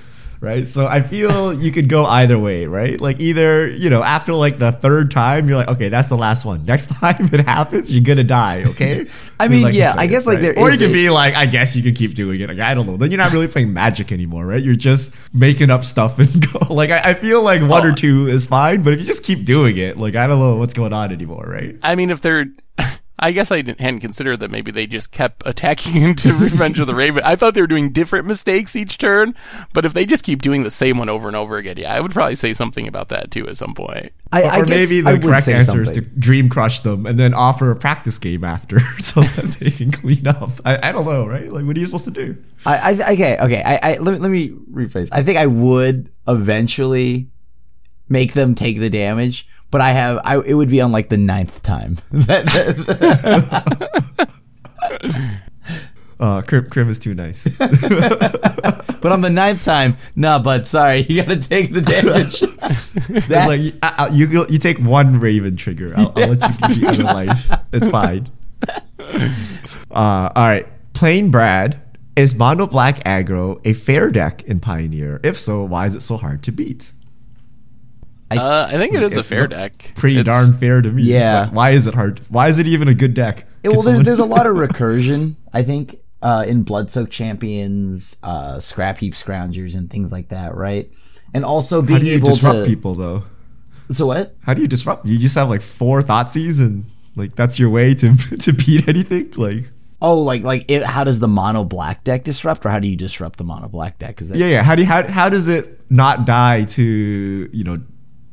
Right, so I feel you could go either way, right? Like either, you know, after like the third time, you're like, okay, that's the last one. Next time it happens, you're gonna die. Okay. I mean, yeah, I guess like there is. Or you could be like, I guess you could keep doing it. Like, I don't know. Then you're not really playing Magic anymore, right? You're just making up stuff and go. Like I feel like one or two is fine, but if you just keep doing it, like I don't know what's going on anymore, right? I mean, if they're. I guess I hadn't considered that maybe they just kept attacking into Revenge of the Raven. I thought they were doing different mistakes each turn, but if they just keep doing the same one over and over again, yeah, I would probably say something about that too at some point. Or maybe the correct answer is to dream crush them and then offer a practice game after so that they can clean up. I don't know, right? Like, what are you supposed to do? Okay. Let me rephrase. I think I would eventually make them take the damage. But it would be on like the 9th time. Krim is too nice. But on the 9th time, bud, sorry, you gotta take the damage. That's like, you take one Raven trigger. I'll let you keep your life. It's fine. All right, Plain Brad. Is Mono Black Aggro a fair deck in Pioneer? If so, why is it so hard to beat? I think it is a fair deck. Pretty darn fair to me. Yeah. Why is it hard? Why is it even a good deck? There's a lot of recursion, I think, in Bloodsoaked Champions, Scrap Heap Scroungers, and things like that, right? And also being able to... How do you disrupt people, though? So what? How do you disrupt? You just have, like, 4 Thoughtseize, and, like, that's your way to beat anything? Like... Oh, like, how does the mono black deck disrupt, or how do you disrupt the mono black deck? Is that How does it not die to, you know,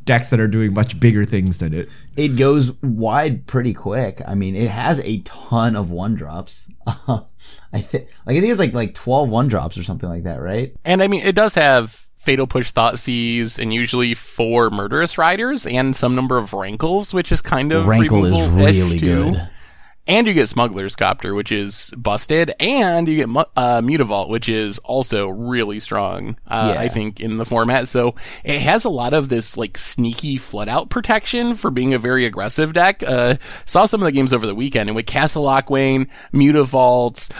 decks that are doing much bigger things than it? It goes wide pretty quick. I mean, it has a ton of 1-drops. I think it's like 12 1-drops or something like that, right? And I mean, it does have Fatal Push, Thoughtseize, and usually 4 Murderous Riders and some number of Rankles, which is kind of Rankle is really good. And you get Smuggler's Copter, which is busted, and you get Mutavault, which is also really strong, I think, in the format. So it has a lot of this, like, sneaky flood-out protection for being a very aggressive deck. Saw some of the games over the weekend, and with Castle Lockwain, Mutavaults,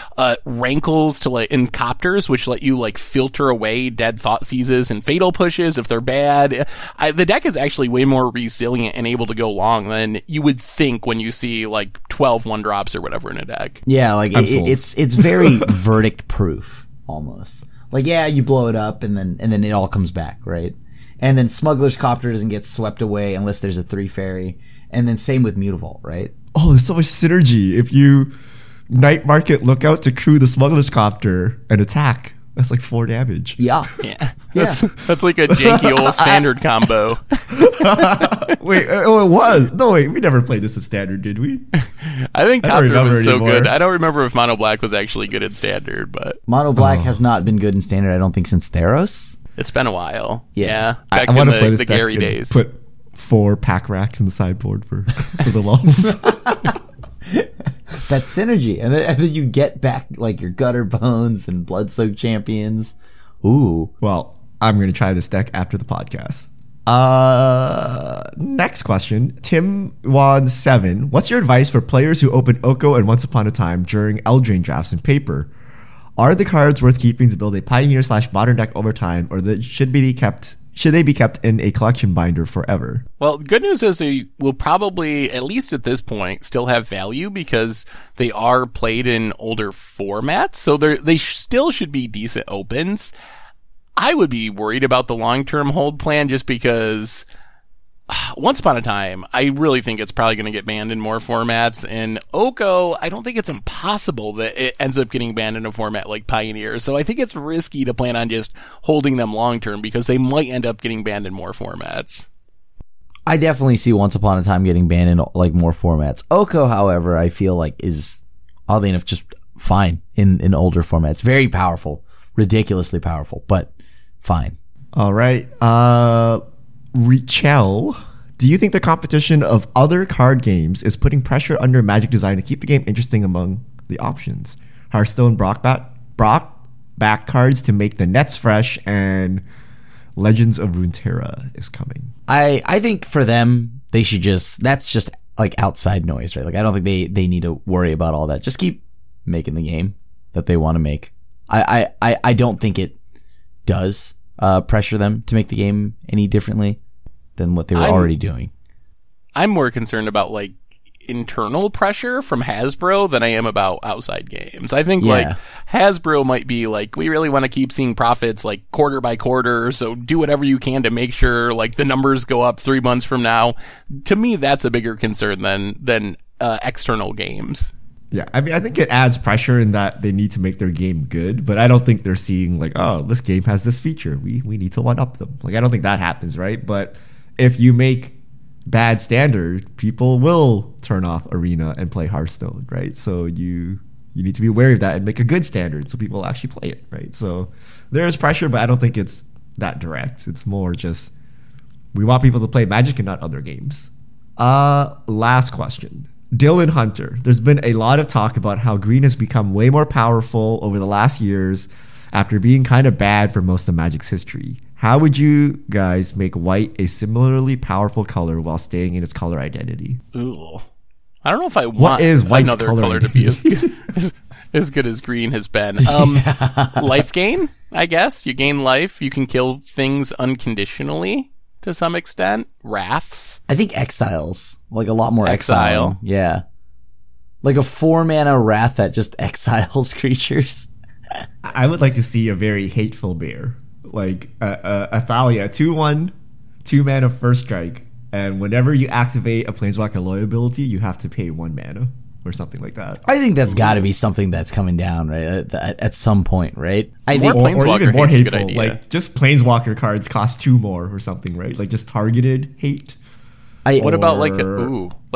Rankles to and Copters, which let you, like, filter away dead Thoughtseizes and Fatal Pushes if they're bad. The deck is actually way more resilient and able to go long than you would think when you see, like, 12 1-drops or whatever in a deck. Yeah, like it's very verdict proof almost. Like, yeah, you blow it up and then it all comes back, right? And then Smuggler's Copter doesn't get swept away unless there's a 3 fairy. And then same with Mutavault, right? Oh, there's so much synergy. If you Night Market Lookout to crew the Smuggler's Copter and attack, that's like 4 damage. Yeah. That's like a janky old standard combo. Wait, oh, it was. No, wait, we never played this as standard, did we? I think Copter was so good. I don't remember if Mono Black was actually good at standard, but... Mono Black has not been good in standard, I don't think, since Theros. It's been a while. Yeah. Back I in the Gary days. Put 4 pack racks in the sideboard for the lulls. That synergy. And then you get back, like, your Gutter Bones and Bloodsoaked Champions. Ooh. Well, I'm going to try this deck after the podcast. Next question. Timwan7. What's your advice for players who open Oko and Once Upon a Time during Eldraine drafts in paper? Are the cards worth keeping to build a Pioneer/Modern deck over time, or should they be kept in a collection binder forever? Well, good news is they will probably, at least at this point, still have value because they are played in older formats, so they still should be decent opens. I would be worried about the long-term hold plan just because Once Upon a Time, I really think it's probably going to get banned in more formats. And Oko, I don't think it's impossible that it ends up getting banned in a format like Pioneer. So I think it's risky to plan on just holding them long-term because they might end up getting banned in more formats. I definitely see Once Upon a Time getting banned in, like, more formats. Oko, however, I feel like is, oddly enough, just fine in older formats. Very powerful. Ridiculously powerful, but fine. All right. Richel, do you think the competition of other card games is putting pressure under Magic design to keep the game interesting among the options? Hearthstone brought back cards to make the nets fresh, and Legends of Runeterra is coming. I think for them, they should that's just like outside noise, right? Like, I don't think they need to worry about all that. Just keep making the game that they want to make. I don't think it does pressure them to make the game any differently than what they were already doing. I'm more concerned about, like, internal pressure from Hasbro than I am about outside games. I think like Hasbro might be like, we really want to keep seeing profits like quarter by quarter, so do whatever you can to make sure like the numbers go up 3 months from now. To me, that's a bigger concern than external games. Yeah, I mean, I think it adds pressure in that they need to make their game good, but I don't think they're seeing like, oh, this game has this feature. We need to one-up them. Like, I don't think that happens, right? But if you make bad standard, people will turn off Arena and play Hearthstone, right? So you need to be aware of that and make a good standard so people actually play it, right? So there is pressure, but I don't think it's that direct. It's more just we want people to play Magic and not other games. Last question. Dylan Hunter, there's been a lot of talk about how green has become way more powerful over the last years after being kind of bad for most of Magic's history. How would you guys make white a similarly powerful color while staying in its color identity? Ooh. I don't know if I want another color to be as good, as good as green has been. Life gain, I guess. You gain life. You can kill things unconditionally. To some extent, wraths. I think exiles, like a lot more exile. Yeah, like a 4-mana Wrath that just exiles creatures. I would like to see a very hateful bear, like Athalia, 2/1, 2 mana first strike, and whenever you activate a Planeswalker Loyal ability, you have to pay 1 mana or something like that. I think that's got to be something that's coming down right at some point, right? I think, or even more hateful, like just Planeswalker cards cost 2 more or something, right? Like just targeted hate. What about like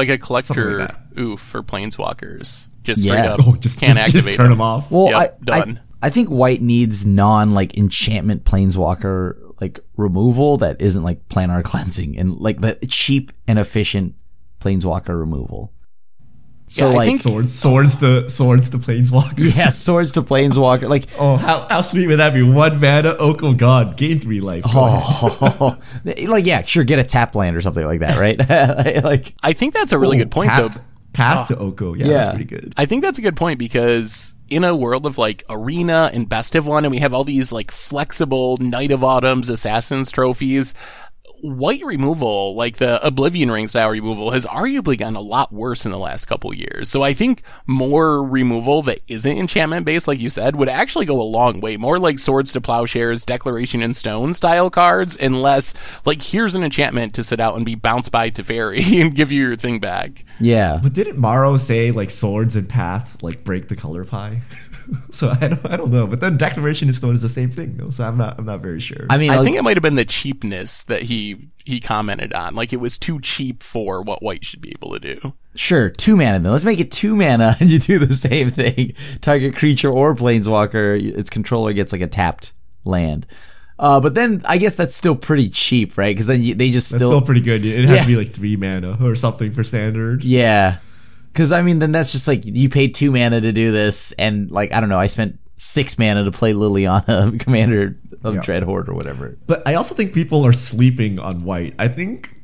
a collector like oof for Planeswalkers? Just straight up can't activate. Just turn them off. Well, yep, done. I think white needs non like enchantment Planeswalker like removal that isn't like planar cleansing and like the cheap and efficient Planeswalker removal. So yeah, like swords to Planeswalker. Yeah, swords to Planeswalker. Like how sweet would that be? 1 mana, Oko God, gain 3 life. Oh, like yeah, sure, get a tap land or something like that, right? Like I think that's a really good point though. Path to Oko, yeah, that's pretty good. I think that's a good point because in a world of like Arena and Best of One, and we have all these like flexible Knight of Autumns, Assassin's Trophies, white removal, like the Oblivion Ring style removal, has arguably gotten a lot worse in the last couple years. So I think more removal that isn't enchantment based, like you said, would actually go a long way. More like Swords to Plowshares, Declaration in Stone style cards, and less like here's an enchantment to sit out and be bounced by Teferi and give you your thing back. Yeah. But didn't Morrow say like swords and path like break the color pie? So I don't know, but then Declaration in Stone is the same thing, though. So I'm not very sure. I mean, I think it might have been the cheapness that he commented on. Like it was too cheap for what white should be able to do. Sure, 2 mana then. Let's make it 2 mana, and you do the same thing. Target creature or Planeswalker. Its controller gets like a tapped land. But then I guess that's still pretty cheap, right? Because then that's still pretty good. It has to be like 3 mana or something for standard. Yeah. Because, I mean, then that's just, like, you paid 2 mana to do this, and, like, I don't know, I spent 6 mana to play Liliana, Commander of Dreadhorde or whatever. But I also think people are sleeping on white. I think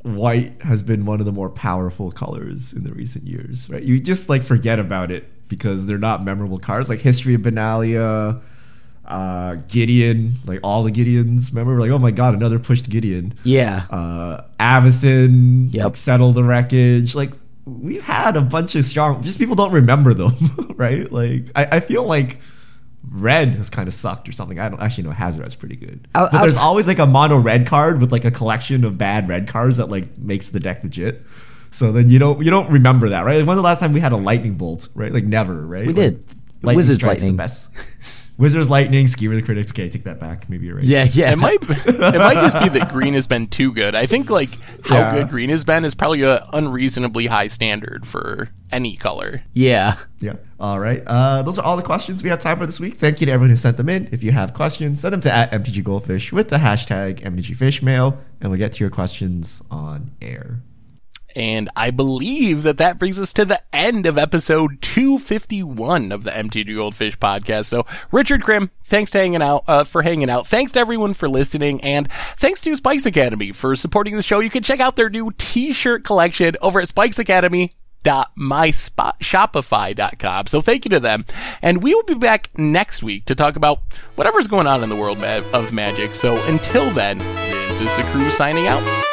white has been one of the more powerful colors in the recent years, right? You just, like, forget about it because they're not memorable cards. Like, History of Benalia, Gideon, like, all the Gideons. Remember, like, oh, my God, another pushed Gideon. Yeah. Avacyn, like, Settle the Wreckage, like... We've had a bunch of strong... Just people don't remember them, right? Like, I feel like red has kind of sucked or something. I don't actually know. Hazoret's pretty good. But there's always, like, a mono red card with, like, a collection of bad red cards that, like, makes the deck legit. So then you don't remember that, right? Like, when's the last time we had a lightning bolt, right? Like, never, right? We did. Lightning Wizards Lightning. The best. Wizards Lightning, Skewer the Critics. Okay, take that back. Maybe you're right. Yeah. It might just be that green has been too good. I think like how good green has been is probably an unreasonably high standard for any color. Yeah. All right. Those are all the questions we have time for this week. Thank you to everyone who sent them in. If you have questions, send them to @MTGGoldfish with the hashtag MTGFishMail, and we'll get to your questions on air. And I believe that brings us to the end of episode 251 of the MTG Goldfish podcast. So, Richard, Krim, thanks for hanging out. Thanks to everyone for listening. And thanks to Spikes Academy for supporting the show. You can check out their new t-shirt collection over at spikesacademy.myshopify.com. So thank you to them. And we will be back next week to talk about whatever's going on in the world of Magic. So until then, this is the crew signing out.